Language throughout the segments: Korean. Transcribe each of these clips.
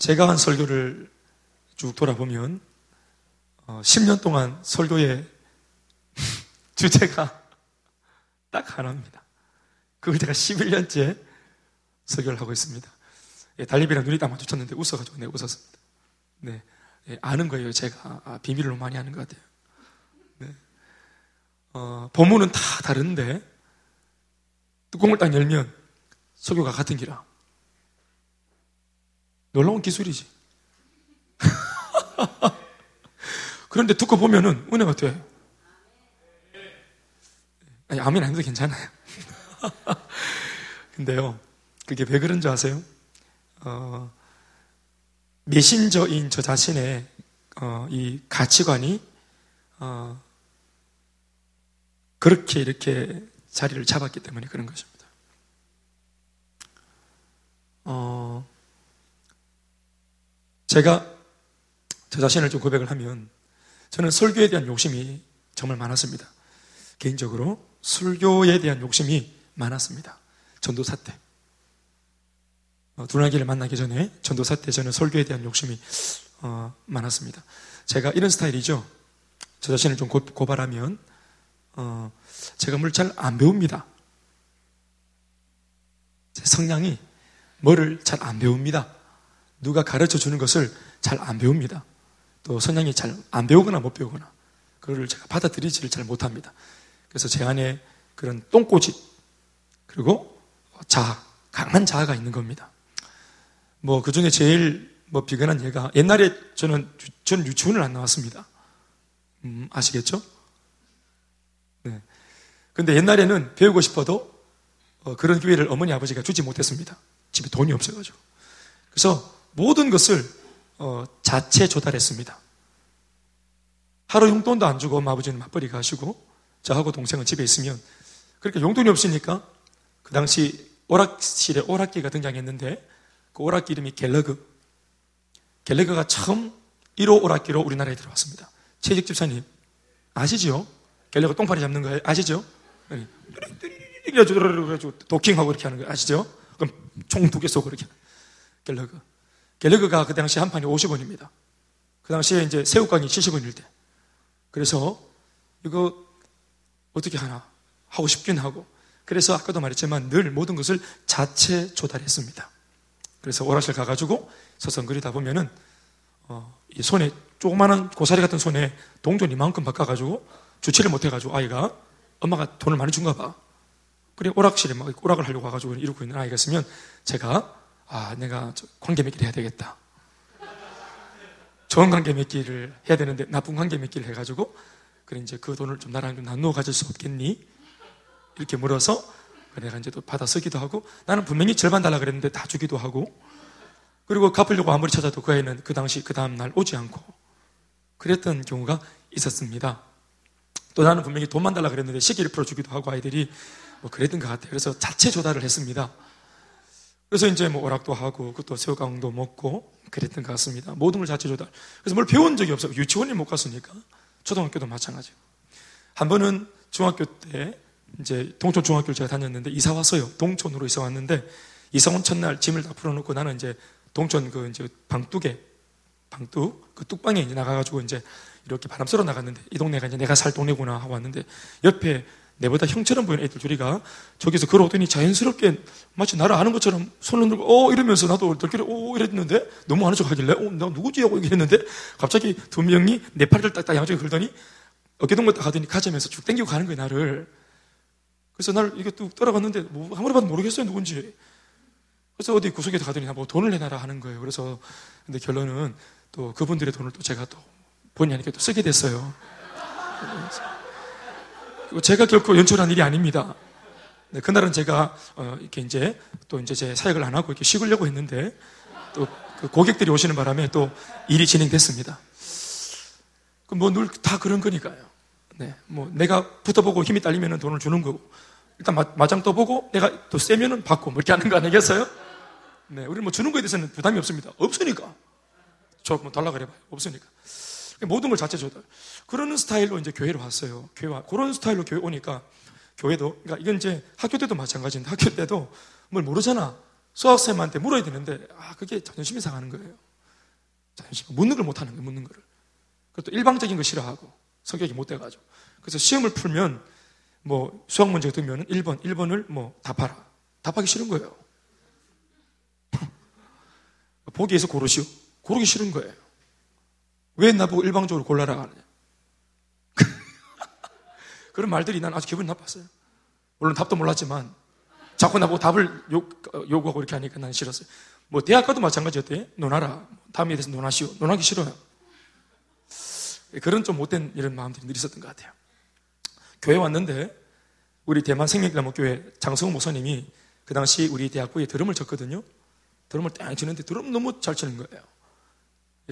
제가 한 설교를 쭉 돌아보면 10년 동안 설교의 주제가 딱 하나입니다. 그걸 제가 11년째 설교를 하고 있습니다. 예, 달리비랑 눈이 딱 마주쳤는데 웃어가지고 내가 웃었습니다. 네, 예, 아는 거예요. 제가 비밀로 많이 아는 것 같아요. 네. 본문은 다 다른데 뚜껑을 딱 열면 설교가 같은 기라. 놀라운 기술이지. 그런데 듣고 보면은 은혜가 돼. 아니, 아멘 안 해도 괜찮아요. 근데요, 그게 왜 그런지 아세요? 메신저인 저 자신의 이 가치관이 그렇게 이렇게 자리를 잡았기 때문에 그런 것입니다. 제가 저 자신을 좀 고백을 하면 저는 설교에 대한 욕심이 정말 많았습니다. 개인적으로 설교에 대한 욕심이 많았습니다. 전도사 때 두나기를 만나기 전에 전도사 때 저는 설교에 대한 욕심이 많았습니다. 제가 이런 스타일이죠. 저 자신을 좀 고발하면 제가 뭘 잘 안 배웁니다. 제 성향이 뭐를 잘 안 배웁니다. 누가 가르쳐주는 것을 잘 안 배웁니다. 또 성향이 잘 안 배우거나 못 배우거나 그거를 제가 받아들이지를 잘 못합니다. 그래서 제 안에 그런 똥꼬집 그리고 자아, 강한 자아가 있는 겁니다. 뭐 그 중에 제일 비근한 예가 옛날에 저는 유치원을 안 나왔습니다. 아시겠죠? 네. 근데 옛날에는 배우고 싶어도 그런 기회를 어머니 아버지가 주지 못했습니다. 집에 돈이 없어가지고. 그래서 모든 것을 자체 조달했습니다. 하루 용돈도 안 주고 아버지는 맞벌이 가시고 저하고 동생은 집에 있으면 그렇게 용돈이 없으니까 그 당시 오락실에 오락기가 등장했는데 그 오락기 이름이 갤러그. 갤러그가 처음 1호 오락기로 우리나라에 들어왔습니다. 최직 집사님 아시죠? 갤러그 똥파리 잡는 거 아시죠? 네. 도킹하고 이렇게 하는 거 아시죠? 그럼 총 2개 쏘고 이렇게 갤러그. 갤러그가 그 당시 한 판이 50원입니다. 그 당시에 이제 새우깡이 70원일 때. 그래서 이거 어떻게 하나 하고 싶긴 하고. 그래서 아까도 말했지만 늘 모든 것을 자체 조달했습니다. 그래서 오락실 가가지고 서성거리다 보면은 이 손에 조그마한 고사리 같은 손에 동전 이만큼 바꿔가지고 주치를 못해가지고 아이가 엄마가 돈을 많이 준가 봐. 그래 오락실에 막 오락을 하려고 와가지고 이러고 있는 아이가 있으면 제가 내가 관계 맺기를 해야 되겠다. 좋은 관계 맺기를 해야 되는데 나쁜 관계 맺기를 해가지고 그래 이제 그 돈을 좀 나랑 좀 나누어 가질 수 없겠니? 이렇게 물어서 내가 이제 또 받아 쓰기도 하고 나는 분명히 절반 달라 그랬는데 다 주기도 하고 그리고 갚으려고 아무리 찾아도 그 아이는 그 다음 날 오지 않고 그랬던 경우가 있었습니다. 또 나는 분명히 돈만 달라 그랬는데 시기를 풀어주기도 하고 아이들이 뭐 그랬던 것 같아요. 그래서 자체 조달을 했습니다. 그래서 이제 뭐 오락도 하고 또 새우깡도 먹고 그랬던 것 같습니다. 모든 걸 자체 조달. 그래서 뭘 배운 적이 없어요. 유치원을 못 갔으니까. 초등학교도 마찬가지고. 한 번은 중학교 때 이제 동촌 중학교를 제가 다녔는데 이사 왔어요. 동촌으로 이사 왔는데 이사 온 첫날 짐을 다 풀어놓고 나는 이제 동촌 그 이제 방뚝 그 뚝방에 이제 나가가지고 이제 이렇게 바람 쐬러 나갔는데 이 동네가 이제 내가 살 동네구나 하고 왔는데 옆에 내보다 형처럼 보이는 애들 둘이가 저기서 걸어오더니 자연스럽게 마치 나를 아는 것처럼 손을 들고 이러면서 나도 들끼리 이랬는데 너무 아는 척 하길래 나 누구지 하고 얘기했는데 갑자기 두 명이 내 팔을 딱딱 양쪽에 걸더니 어깨 동무 딱 하더니 가자면서 쭉 당기고 가는 거예요 나를. 그래서 나를 이렇게 뚝 따라갔는데 뭐 아무리 봐도 모르겠어요 누군지. 그래서 어디 구석에 가더니 뭐 돈을 내놔라 하는 거예요. 그래서 근데 결론은 또 그분들의 돈을 또 제가 또 본의 아니게 또 쓰게 됐어요. 제가 결코 연출한 일이 아닙니다. 네, 그날은 제가 이렇게 이제 또 이제 제 사역을 안 하고 이렇게 쉬려고 했는데 또 그 고객들이 오시는 바람에 또 일이 진행됐습니다. 그 뭐 늘 다 그런 거니까요. 네, 뭐 내가 붙어보고 힘이 딸리면은 돈을 주는 거고 일단 마장 떠보고 내가 또 세면은 받고 뭐 이렇게 하는 거 아니겠어요? 네, 우리는 뭐 주는 거에 대해서는 부담이 없습니다. 없으니까 저 뭐 달라 그래봐요. 없으니까. 모든 걸 자체 조달. 그런 스타일로 이제 교회로 왔어요. 그런 스타일로 교회 오니까 교회도, 그러니까 이건 이제 학교 때도 마찬가지인데 학교 때도 뭘 모르잖아. 수학쌤한테 물어야 되는데, 그게 자존심이 상하는 거예요. 잠시만, 묻는 걸 못하는 거예요, 묻는 거를. 그것도 일방적인 거 싫어하고, 성격이 못 돼가지고. 그래서 시험을 풀면, 뭐, 수학 문제가 되면 1번, 1번을 뭐, 답하라. 답하기 싫은 거예요. 보기에서 고르시오. 고르기 싫은 거예요. 왜 나보고 일방적으로 골라라 하느냐. 그런 말들이 난 아주 기분이 나빴어요. 물론 답도 몰랐지만, 자꾸 나보고 답을 요구하고 이렇게 하니까 난 싫었어요. 뭐, 대학 가도 마찬가지였대요. 논하라. 다음에 대해서 논하시오. 논하기 싫어요. 그런 좀 못된 이런 마음들이 늘 있었던 것 같아요. 교회 왔는데, 우리 대만 생명기도교회 장성우 목사님이 그 당시 우리 대학부에 드럼을 쳤거든요. 드럼을 땡 치는데 드럼 너무 잘 치는 거예요.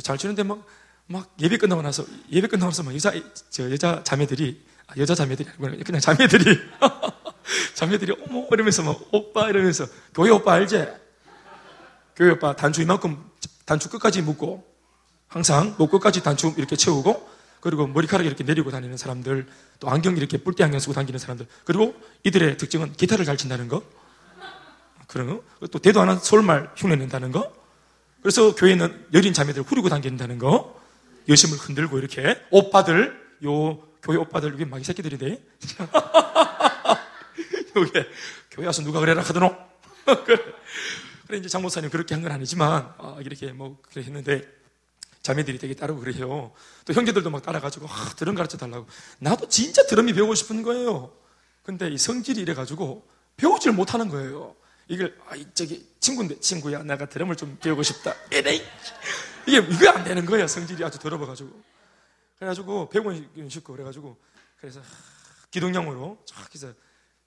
잘 치는데 막 예배 끝나고 나서 막 여자 자매들이 자매들이 어머 이러면서 막 오빠 이러면서 교회 오빠 알지? 교회 오빠 단추 이만큼 단추 끝까지 묶고 항상 목 끝까지 단추 이렇게 채우고 그리고 머리카락 이렇게 내리고 다니는 사람들 또 안경 이렇게 뿔대 안경 쓰고 다니는 사람들 그리고 이들의 특징은 기타를 잘 친다는 거 그런 거 또 대도 안 한 서울말 흉내낸다는 거 그래서 교회는 여린 자매들 후리고 당긴다는 거 여심을 흔들고 이렇게 오빠들 요 교회 오빠들 이게 마귀 새끼들인데 요게 교회 와서 누가 그래라 하더노 그래 이제 장모사님 그렇게 한 건 아니지만 이렇게 뭐 그래 했는데 자매들이 되게 따르고 그래요. 또 형제들도 막 따라가지고 드럼 가르쳐 달라고. 나도 진짜 드럼이 배우고 싶은 거예요. 근데 이 성질이 이래가지고 배우질 못하는 거예요. 이걸 친구인데 친구야 내가 드럼을 좀 배우고 싶다. 에이 이게 안 되는 거예요. 성질이 아주 더러워가지고. 그래가지고 배우고 싶고 그래가지고 그래서 기동량으로 그래서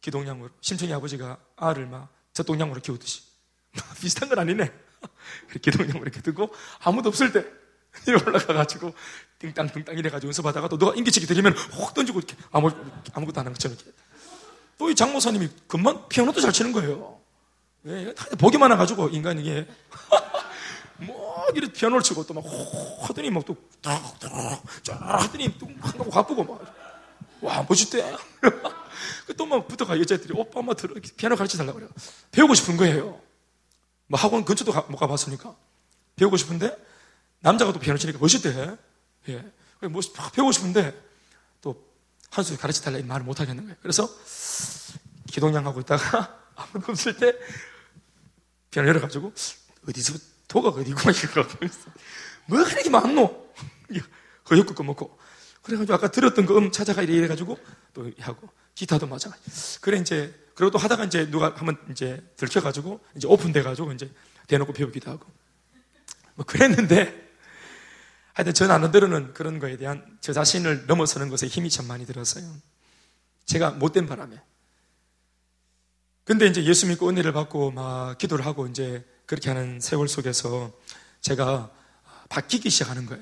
기동량으로 심청이 아버지가 알을 막 젖동량으로 키우듯이 비슷한 건 아니네. 기동량으로 이렇게 두고 아무도 없을 때. 올라가가지고, 띵땅띵땅 이래가지고 연습하다가 또 누가 인기치기 들리면 확 던지고 이렇게 아무것도 안 하는 것처럼 이렇게. 또 이 장모사님이 금방 피아노도 잘 치는 거예요. 예, 복이 많아가지고 인간이 이게. 뭐, 이렇게 피아노를 치고 또 막 호 하더니 막 또 쫙 하더니 또 한가고 가쁘고 막. 와, 멋있대. 또 막 붙어가 여자애들이 오빠 엄마 들어 피아노 가르쳐 달라고 그래요. 배우고 싶은 거예요. 뭐 학원 근처도 못 가봤으니까. 배우고 싶은데 남자가 또 피아노 치니까 멋있대. 예. 배우고 싶은데, 또, 한 소리 가르쳐 달라, 이 말을 못 하겠는 거예요. 그래서, 기동량 하고 있다가, 아무도 없을 때, 피아노 열어가지고, 어디서, 도가 어디고, 이러고 있어. 뭐 그렇게 많노? 거역고 꺼먹고. 그래가지고, 아까 들었던 그 찾아가, 이래가지고, 또 하고, 기타도 맞아. 그래, 이제, 그리고 또 하다가 이제 누가 한번 이제 들켜가지고, 이제 오픈돼가지고, 이제 대놓고 배우기도 하고. 뭐 그랬는데, 하여튼 전 나름대로는 그런 거에 대한 저 자신을 넘어서는 것에 힘이 참 많이 들었어요. 제가 못된 바람에. 근데 이제 예수 믿고 은혜를 받고 막 기도를 하고 이제 그렇게 하는 세월 속에서 제가 바뀌기 시작하는 거예요.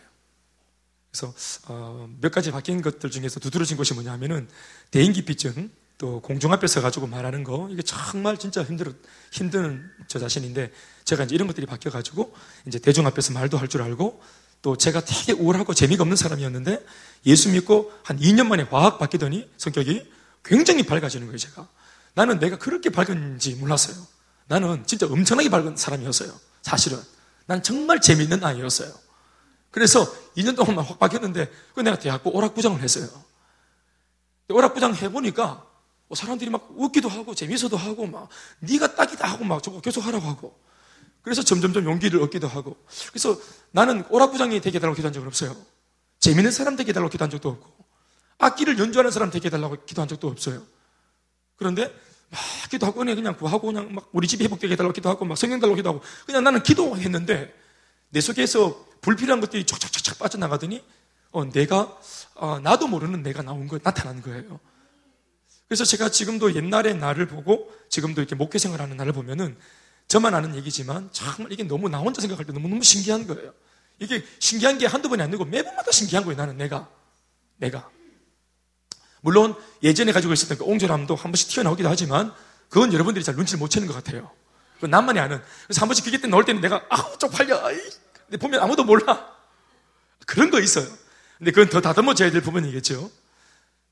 그래서 몇 가지 바뀐 것들 중에서 두드러진 것이 뭐냐면은 대인기피증, 또 공중 앞에 서가지고 말하는 거 이게 정말 진짜 힘든 저 자신인데 제가 이제 이런 것들이 바뀌어가지고 이제 대중 앞에서 말도 할 줄 알고. 또 제가 되게 우울하고 재미가 없는 사람이었는데 예수 믿고 한 2년 만에 확 바뀌더니 성격이 굉장히 밝아지는 거예요, 제가. 나는 내가 그렇게 밝은지 몰랐어요. 나는 진짜 엄청나게 밝은 사람이었어요, 사실은. 난 정말 재미있는 아이였어요. 그래서 2년 동안만 확 바뀌었는데 내가 대학부 오락부장을 했어요. 오락부장 해보니까 사람들이 막 웃기도 하고 재미있어도 하고 막 네가 딱이다 하고 막 저거 계속 하라고 하고 그래서 점점점 용기를 얻기도 하고 그래서 나는 오락부장이 되게 해달라고 기도한 적은 없어요. 재미있는 사람 되게 해달라고 기도한 적도 없고 악기를 연주하는 사람 되게 해달라고 기도한 적도 없어요. 그런데 막 기도하고 은혜 그냥 구하고 그냥 막 우리 집이 회복되게 해달라고 기도하고 막 성령 달라고 기도하고 그냥 나는 기도했는데 내 속에서 불필요한 것들이 촥촥촥 빠져나가더니 나도 모르는 내가 나타난 거예요. 그래서 제가 지금도 옛날의 나를 보고 지금도 이렇게 목회 생활하는 나를 보면은 저만 아는 얘기지만 정말 이게 너무 나 혼자 생각할 때 너무너무 신기한 거예요. 이게 신기한 게 한두 번이 아니고 매번마다 신기한 거예요. 나는 내가. 물론 예전에 가지고 있었던 그 옹졸함도 한 번씩 튀어나오기도 하지만 그건 여러분들이 잘 눈치를 못 채는 것 같아요. 그건 나만이 아는. 그래서 한 번씩 기계 때 나올 때는 내가 쪽팔려. 근데 보면 아무도 몰라. 그런 거 있어요. 근데 그건 더 다듬어져야 될 부분이겠죠.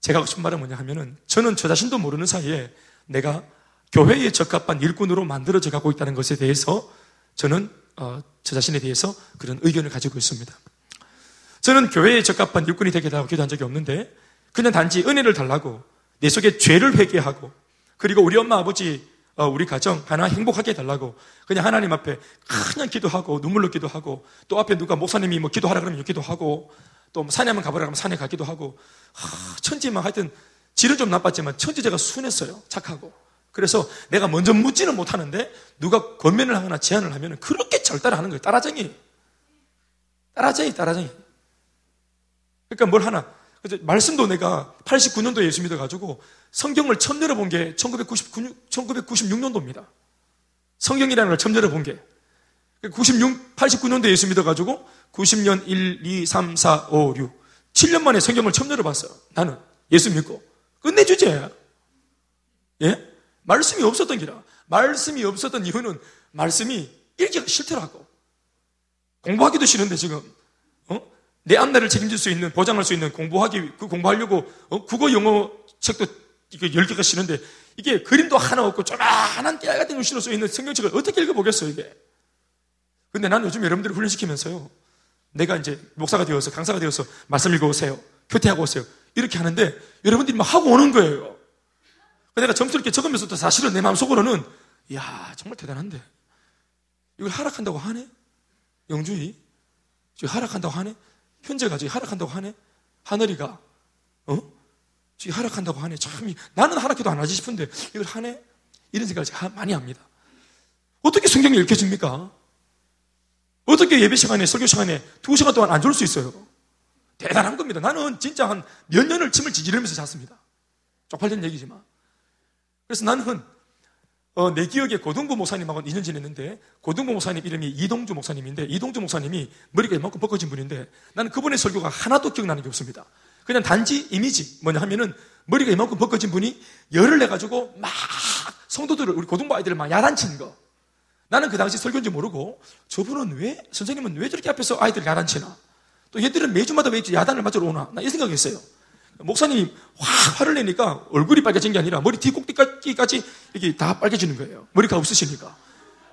제가 하고 싶은 말은 뭐냐 하면은 저는 저 자신도 모르는 사이에 내가 교회에 적합한 일꾼으로 만들어져 가고 있다는 것에 대해서 저는 저 자신에 대해서 그런 의견을 가지고 있습니다. 저는 교회에 적합한 일꾼이 되겠다고 기도한 적이 없는데 그냥 단지 은혜를 달라고 내 속에 죄를 회개하고 그리고 우리 엄마 아버지 우리 가정 하나 행복하게 해달라고 그냥 하나님 앞에 그냥 기도하고 눈물로 기도하고 또 앞에 누가 목사님이 뭐 기도하라 그러면 기도하고 또 뭐 산에 한번 가보라 그러면 산에 가기도 하고 천지만 하여튼 질은 좀 나빴지만 천지제가 순했어요. 착하고. 그래서 내가 먼저 묻지는 못하는데 누가 권면을 하거나 제안을 하면 그렇게 잘 따라하는 거예요. 따라쟁이. 그러니까 뭘 하나. 그래서 말씀도 내가 89년도에 예수 믿어가지고 성경을 처음 열어본 게 1996년도입니다. 성경이라는 걸 처음 열어본 게. 89년도에 예수 믿어가지고 90년 1, 2, 3, 4, 5, 6. 7년 만에 성경을 처음 열어봤어요. 나는 예수 믿고. 끝내주제. 예? 말씀이 없었던 기라. 말씀이 없었던 이유는 말씀이 읽기가 싫더라고. 공부하기도 싫은데 지금. 내 앞날을 책임질 수 있는, 보장할 수 있는 공부하려고, 국어, 영어 책도 10개가 싫은데, 이게 그림도 하나 없고, 조그만한 깨알 같은 글씨로 써 있는 성경책을 어떻게 읽어보겠어요, 이게? 근데 난 요즘 여러분들을 훈련시키면서요, 내가 이제 목사가 되어서, 강사가 되어서, 말씀 읽어오세요. 교태하고 오세요. 이렇게 하는데, 여러분들이 막 하고 오는 거예요. 내가 점수를 이렇게 적으면서도 사실은 내 마음속으로는, 이야, 정말 대단한데. 이걸 하락한다고 하네? 영준이? 지금 하락한다고 하네? 현재가 저기 하락한다고 하네? 하늘이가? 저기 하락한다고 하네? 참, 나는 하락해도 안 하지 싶은데 이걸 하네? 이런 생각을 제가 많이 합니다. 어떻게 성경이 읽혀집니까? 어떻게 예배 시간에, 설교 시간에 2시간 동안 안 졸 수 있어요? 대단한 겁니다. 나는 진짜 한 몇 년을 침을 지지르면서 잤습니다. 쪽팔리는 얘기지만. 그래서 나는 내 기억에 고등부 목사님하고 2년 지냈는데, 고등부 목사님 이름이 이동주 목사님인데, 이동주 목사님이 머리가 이만큼 벗겨진 분인데, 나는 그분의 설교가 하나도 기억나는 게 없습니다. 그냥 단지 이미지, 뭐냐 하면은, 머리가 이만큼 벗겨진 분이 열을 내가지고 막 성도들을, 우리 고등부 아이들을 막 야단치는 거. 나는 그 당시 설교인지 모르고, 저분은 왜, 선생님은 왜 저렇게 앞에서 아이들을 야단치나? 또 얘들은 매주마다 왜 야단을 맞으러 오나? 나 이 생각했어요. 목사님이 확 화를 내니까 얼굴이 빨개진 게 아니라 머리 뒤꼭지까지 이게 다 빨개지는 거예요. 머리가 없으시니까.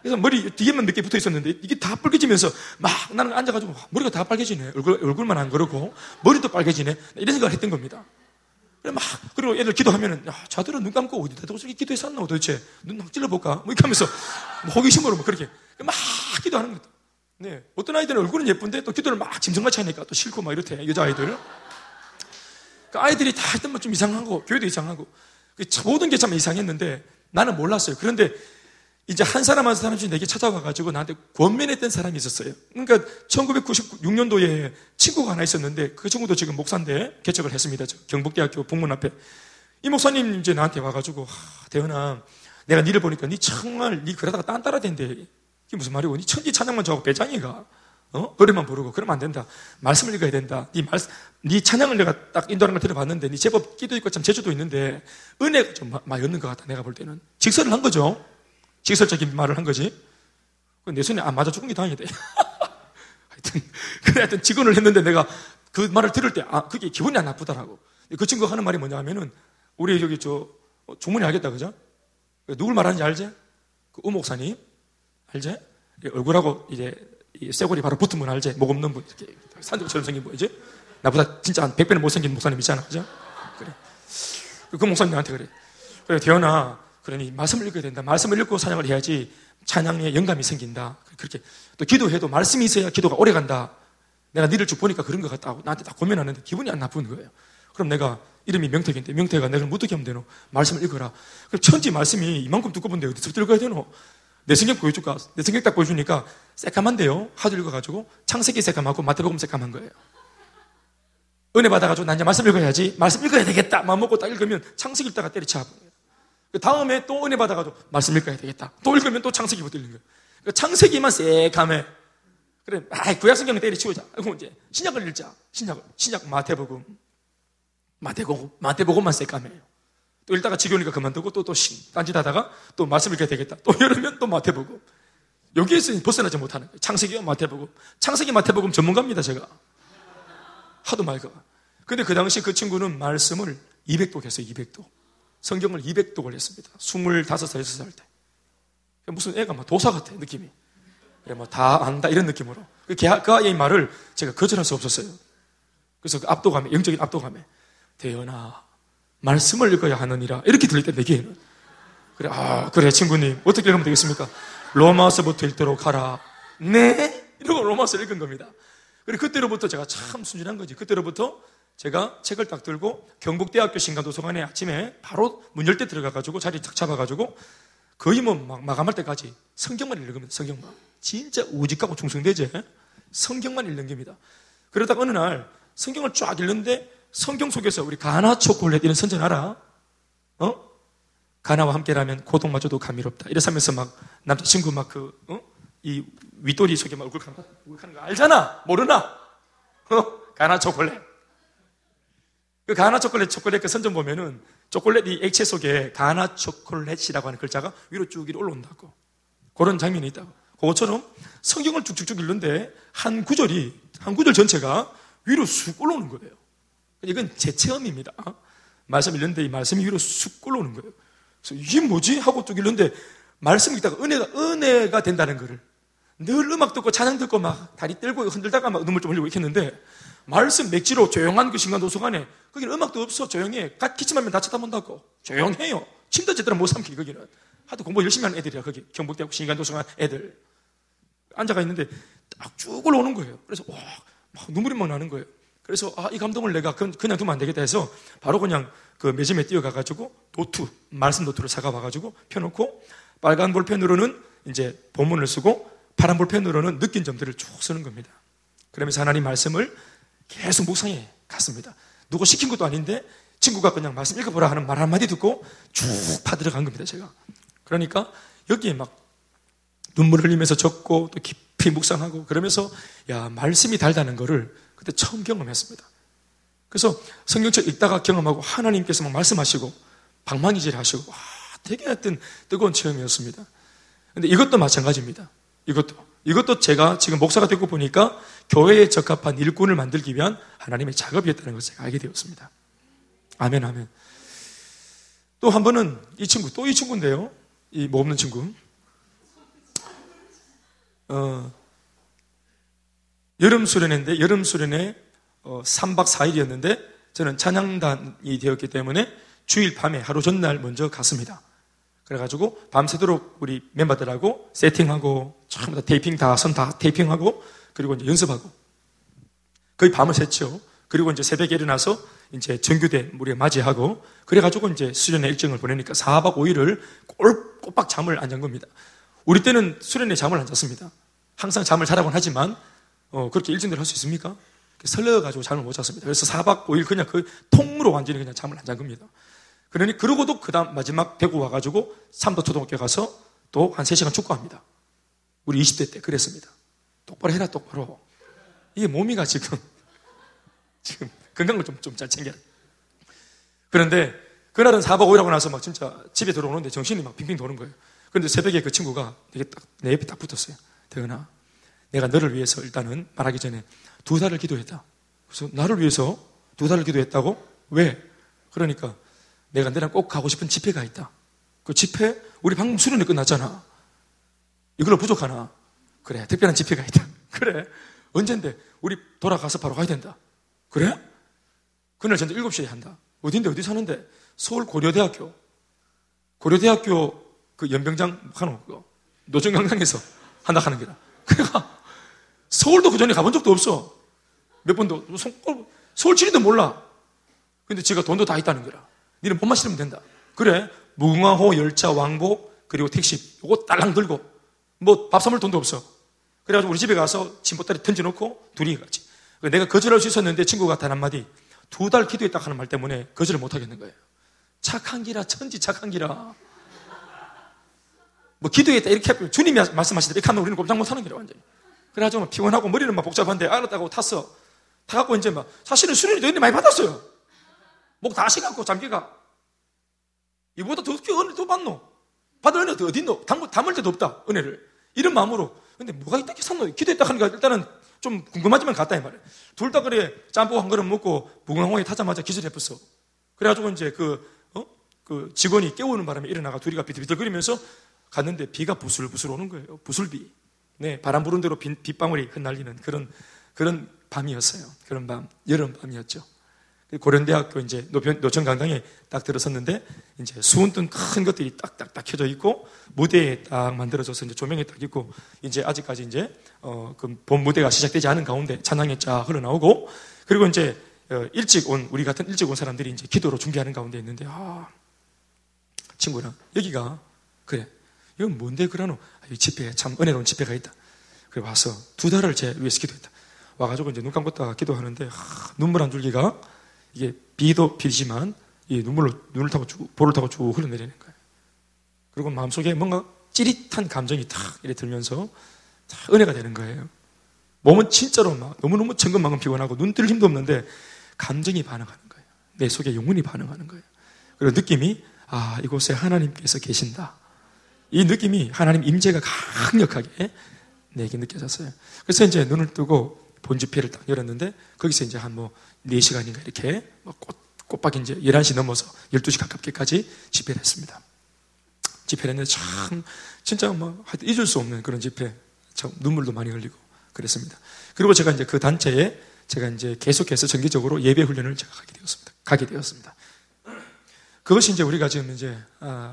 그래서 머리 뒤에만 몇 개 붙어 있었는데 이게 다 빨개지면서 막 나는 앉아가지고 머리가 다 빨개지네. 얼굴만 안 그러고 머리도 빨개지네. 이런 생각을 했던 겁니다. 그리고 애들 기도하면은, 야, 저들은 눈 감고 어디다 대고 기도했었나? 도대체 눈 확 찔러볼까? 뭐 이렇게 하면서 호기심으로 막 그렇게 막 기도하는 겁니다. 네. 어떤 아이들은 얼굴은 예쁜데 또 기도를 막 짐승같이 하니까 또 싫고 막 이렇대. 여자아이들. 아이들이 다 일단 좀 이상하고, 교회도 이상하고, 모든 게 참 이상했는데 나는 몰랐어요. 그런데 이제 한 사람씩 내게 찾아와가지고 나한테 권면했던 사람이 있었어요. 그러니까 1996년도에 친구가 하나 있었는데 그 친구도 지금 목사인데 개척을 했습니다. 경북대학교 북문 앞에. 이 목사님 이제 나한테 와가지고, 대현아, 내가 니를 보니까 니 정말 니 그러다가 딴따라 된대. 이게 무슨 말이고, 니 천지 찬양만 좋아하고 배짱이가. 노래만 부르고 그러면 안 된다. 말씀을 읽어야 된다. 네 찬양을 내가 딱 인도하는 걸 들어봤는데, 네 제법 끼도 있고 참 재주도 있는데 은혜가 좀 많이 없는 것 같다. 내가 볼 때는 직설을 한 거죠. 직설적인 말을 한 거지. 내 손에 안 맞아 죽은 게 다행이다. 하여튼 직언을 했는데 내가 그 말을 들을 때 그게 기분이 안 나쁘더라고. 그 친구가 하는 말이 뭐냐 하면은, 우리 저기 조문이 알겠다, 그죠? 누굴 말하는지 알지? 그 우목사님 알지? 얼굴하고 이제 이 쇠고리 바로 붙으면 알지? 목 없는 분, 이렇게 산적처럼 생긴 분, 이제? 나보다 진짜 한 100배는 못생긴 목사님 있잖아, 그죠? 그래. 그 목사님 나한테 그래, 대현아, 그러니 말씀을 읽어야 된다. 말씀을 읽고 찬양을 해야지 찬양에 영감이 생긴다. 그렇게. 또 기도해도 말씀이 있어야 기도가 오래 간다. 내가 니를 쭉 보니까 그런 것 같다고 나한테 딱 고민하는데 기분이 안 나쁜 거예요. 그럼 내가 이름이 명태인데, 명태가 내가 무떻게 하면 되노? 말씀을 읽어라. 그럼 천지 말씀이 이만큼 두꺼운데 어디서부터 읽어야 되노? 내 성경 보여줄까? 내 성경 딱 보여주니까 새까만데요. 하도 읽어가지고 창세기 새까맣고 마태복음 새까만 거예요. 은혜 받아가지고 난 이제 말씀 읽어야지. 말씀 읽어야 되겠다. 마음 먹고 딱 읽으면 창세기 읽다가 때리쳐. 그 다음에 또 은혜 받아가지고 말씀 읽어야 되겠다. 또 읽으면 또 창세기부터 읽는 거예요. 그러니까 창세기만 새까매. 그래, 구약 성경을 때리치우자. 그럼 이제 신약을 읽자. 신약 마태복음만 새까매요. 또 읽다가 지겨우니까 그만두고 또 딴짓하다가 또 말씀 읽게 되겠다. 또 여름엔 또 마태복음. 여기에서 벗어나지 못하는 거예요. 창세기와 마태복음. 창세기 마태복음 전문가입니다, 제가. 하도 말고. 근데 그 당시 그 친구는 말씀을 200독 했어요, 200독. 성경을 200독을 했습니다. 25살, 6살 때. 무슨 애가 막 도사 같아, 느낌이. 그래 뭐 다 안다 이런 느낌으로 그의 말을 제가 거절할 수 없었어요. 그래서 그 압도감에, 영적인 압도감에 대현아 말씀을 읽어야 하느니라 이렇게 들릴 때 내게는 그래, 아 그래 친구님 어떻게 읽으면 되겠습니까? 로마서부터 읽도록 하라. 네? 이러고 로마서를 읽은 겁니다. 그리고 그때로부터 제가 참 순진한 거지. 그때로부터 제가 책을 딱 들고 경북대학교 신간도서관에 아침에 바로 문 열 때 들어가가지고 자리 딱 잡아가지고 거의 뭐 마감할 때까지 성경만 읽으면 성경만 진짜 우직하고 충성되지 성경만 읽는 겁니다. 그러다가 어느 날 성경을 쫙 읽는데 성경 속에서 우리 가나 초콜릿 이런 선전 알아? 어? 가나와 함께라면 고통마저도 감미롭다. 이래서 하면서 막 남자친구 막 그 어? 이 윗돌이 속에 막 울컥하는 거 알잖아? 모르나? 어? 가나 초콜릿. 그 가나 초콜릿 그 선전 보면은 초콜릿 이 액체 속에 가나 초콜릿이라고 하는 글자가 위로 쭉 이렇게 올라온다고. 그런 장면이 있다고. 그것처럼 성경을 쭉쭉쭉 읽는데 한 구절 전체가 위로 쑥 올라오는 거예요. 이건 제 체험입니다. 말씀 읽는데 이 말씀이 위로 쑥 올라오는 거예요. 그래서 이게 뭐지? 하고 쭉 읽는데 말씀 읽다가 은혜가 된다는 거를 늘 음악 듣고 찬양 듣고 막 다리 떨고 흔들다가 막 눈물 좀 흘리고 이렇게 했는데 말씀 맥지로 조용한 그 신간도서관에 거기는 음악도 없어. 조용해. 기침하면 다 쳐다본다고. 조용해요. 침도 제대로 못 삼키 거기는. 하도 공부 열심히 하는 애들이야. 거기 경북대학교 신간도서관 애들 앉아가 있는데 딱 쭉 올라오는 거예요. 그래서 와 막 눈물이 막 나는 거예요. 그래서 아, 이 감동을 내가 그냥 두면 안 되겠다 해서 바로 그냥 그 매점에 뛰어가가지고 말씀 노트를 사가 와가지고 펴놓고 빨간 볼펜으로는 이제 본문을 쓰고 파란 볼펜으로는 느낀 점들을 쭉 쓰는 겁니다. 그러면서 하나님 말씀을 계속 묵상해 갔습니다. 누구 시킨 것도 아닌데 친구가 그냥 말씀 읽어보라 하는 말 한마디 듣고 쭉 파들어간 겁니다, 제가. 그러니까 여기에 막 눈물 흘리면서 적고 또 깊이 묵상하고 그러면서 야, 말씀이 달다는 거를 그때 처음 경험했습니다. 그래서 성경책 읽다가 경험하고 하나님께서 막 말씀하시고 방망이질 하시고 와, 되게 하여튼 뜨거운 체험이었습니다. 근데 이것도 마찬가지입니다. 이것도 제가 지금 목사가 되고 보니까 교회에 적합한 일꾼을 만들기 위한 하나님의 작업이었다는 것을 제가 알게 되었습니다. 아멘, 아멘. 또 한 번은 이 친구인데요. 이 뭐 없는 친구. 여름 수련회인데, 여름 수련회 3박 4일이었는데, 저는 찬양단이 되었기 때문에 주일 밤에 하루 전날 먼저 갔습니다. 그래가지고 밤새도록 우리 멤버들하고 세팅하고 전부 다 테이핑 다 선 다 테이핑하고 그리고 이제 연습하고 거의 밤을 샜죠. 그리고 이제 새벽에 일어나서 이제 정규대 우리가 맞이하고 그래가지고 이제 수련회 일정을 보내니까 4박 5일을 꼬박 잠을 안 잔 겁니다. 우리 때는 수련회 잠을 안 잤습니다. 항상 잠을 자라곤 하지만 그렇게 일정대로 할 수 있습니까? 설레어가지고 잠을 못 잤습니다. 그래서 4박 5일 그냥 그 통으로 완전히 그냥 잠을 안 잔 겁니다. 그러니, 그러고도 그 다음 마지막 대구 와가지고 삼도초등학교 가서 또 한 3시간 축구합니다. 우리 20대 때 그랬습니다. 똑바로 해라, 똑바로. 이게 몸이가 지금 건강을 좀 잘 챙겨라. 그런데 그날은 4박 5일하고 나서 막 진짜 집에 들어오는데 정신이 막 빙빙 도는 거예요. 그런데 새벽에 그 친구가 내 옆에 딱 붙었어요. 대은아, 내가 너를 위해서 일단은 말하기 전에 2달을 기도했다. 그래서 나를 위해서 2달을 기도했다고? 왜? 그러니까 내가 너랑 꼭 가고 싶은 집회가 있다. 그 집회? 우리 방금 수련회 끝났잖아. 이걸로 부족하나? 그래, 특별한 집회가 있다. 그래, 언젠데? 우리 돌아가서 바로 가야 된다. 그래? 그날 저녁 7시에 한다. 어딘데? 어디 사는데? 서울 고려대학교 그 연병장 노정강당에서 한다 하는 게다. 그러니까 서울도 그 전에 가본 적도 없어. 몇 번도 서울 지리도 몰라. 근데 지가 돈도 다 있다는 거라. 니는 몸만 실으면 된다. 그래, 무궁화호 열차 왕복 그리고 택시 요거 딸랑 들고 뭐 밥 사먹을 돈도 없어. 그래가지고 우리 집에 가서 짐보따리 던져놓고 둘이 같이. 내가 거절할 수 있었는데 친구가 단 한마디 2달 기도했다 하는 말 때문에 거절을 못하겠는 거예요. 착한기라, 천지 착한기라. 뭐 기도했다 이렇게 하면 주님이 말씀하시더라 이렇게 하면 우리는 꼼짝 못하는 거예요 완전히. 그래가지고 피곤하고 머리는 막 복잡한데 알았다고 탔어. 타갖고 이제 막 사실은 수련이 되는데 많이 받았어요. 목 다시 갖고 잠기가. 이보다 더 어떻게 은혜를 더 받노? 받을 은혜가 어딨노? 담을 데도 없다, 은혜를. 이런 마음으로. 근데 뭐가 이따 샀노? 기도했다 하니까 일단은 좀 궁금하지만 갔다, 이 말이야. 둘 다 그래, 짬뽕 한 그릇 먹고 무궁화호에 타자마자 기절해버렸어. 그래가지고 이제 그 직원이 깨우는 바람에 일어나가 둘이가 비틀비틀거리면서 갔는데 비가 부슬부슬 오는 거예요. 부슬비. 네, 바람 부는 대로 빗방울이 흩날리는 그런 밤이었어요. 그런 밤, 여름 밤이었죠. 고려대학교 이제 노천강당에 딱 들어섰는데 이제 수은등 큰 것들이 딱딱딱 켜져 있고 무대에 딱 만들어져서 이제 조명이 딱 있고 이제 아직까지 이제 그 본 무대가 시작되지 않은 가운데 찬양이 쫙 흘러나오고 그리고 이제 우리 같은 일찍 온 사람들이 이제 기도로 중계하는 가운데 있는데 친구랑 여기가 그래 이건 뭔데 그러노? 이 집회에 참 은혜로운 집회가 있다. 그래 와서 2달을 제 위에서 기도했다. 와가지고 이제 눈 감고다가 기도하는데 눈물 한 줄기가 이게 비도 비지만 이 눈물로 눈을 타고 쭉 볼을 타고 쭉 흘러내리는 거예요. 그리고 마음속에 뭔가 찌릿한 감정이 탁 이렇게 들면서 탁 은혜가 되는 거예요. 몸은 진짜로 막 너무너무 천근만근 피곤하고 눈 뜰 힘도 없는데 감정이 반응하는 거예요. 내 속에 영혼이 반응하는 거예요. 그리고 느낌이 이곳에 하나님께서 계신다. 이 느낌이 하나님 임재가 강력하게 내게 느껴졌어요. 그래서 이제 눈을 뜨고 본 집회를 딱 열었는데 거기서 이제 한 4시간인가 이렇게 꼬박 이제 11시 넘어서 12시 가깝게까지 집회를 했습니다. 집회를 했는데 참 진짜 하여튼 잊을 수 없는 그런 집회, 참 눈물도 많이 흘리고 그랬습니다. 그리고 제가 이제 그 단체에 제가 이제 계속해서 정기적으로 예배 훈련을 제가 가게 되었습니다. 그것이 이제 우리가 지금 이제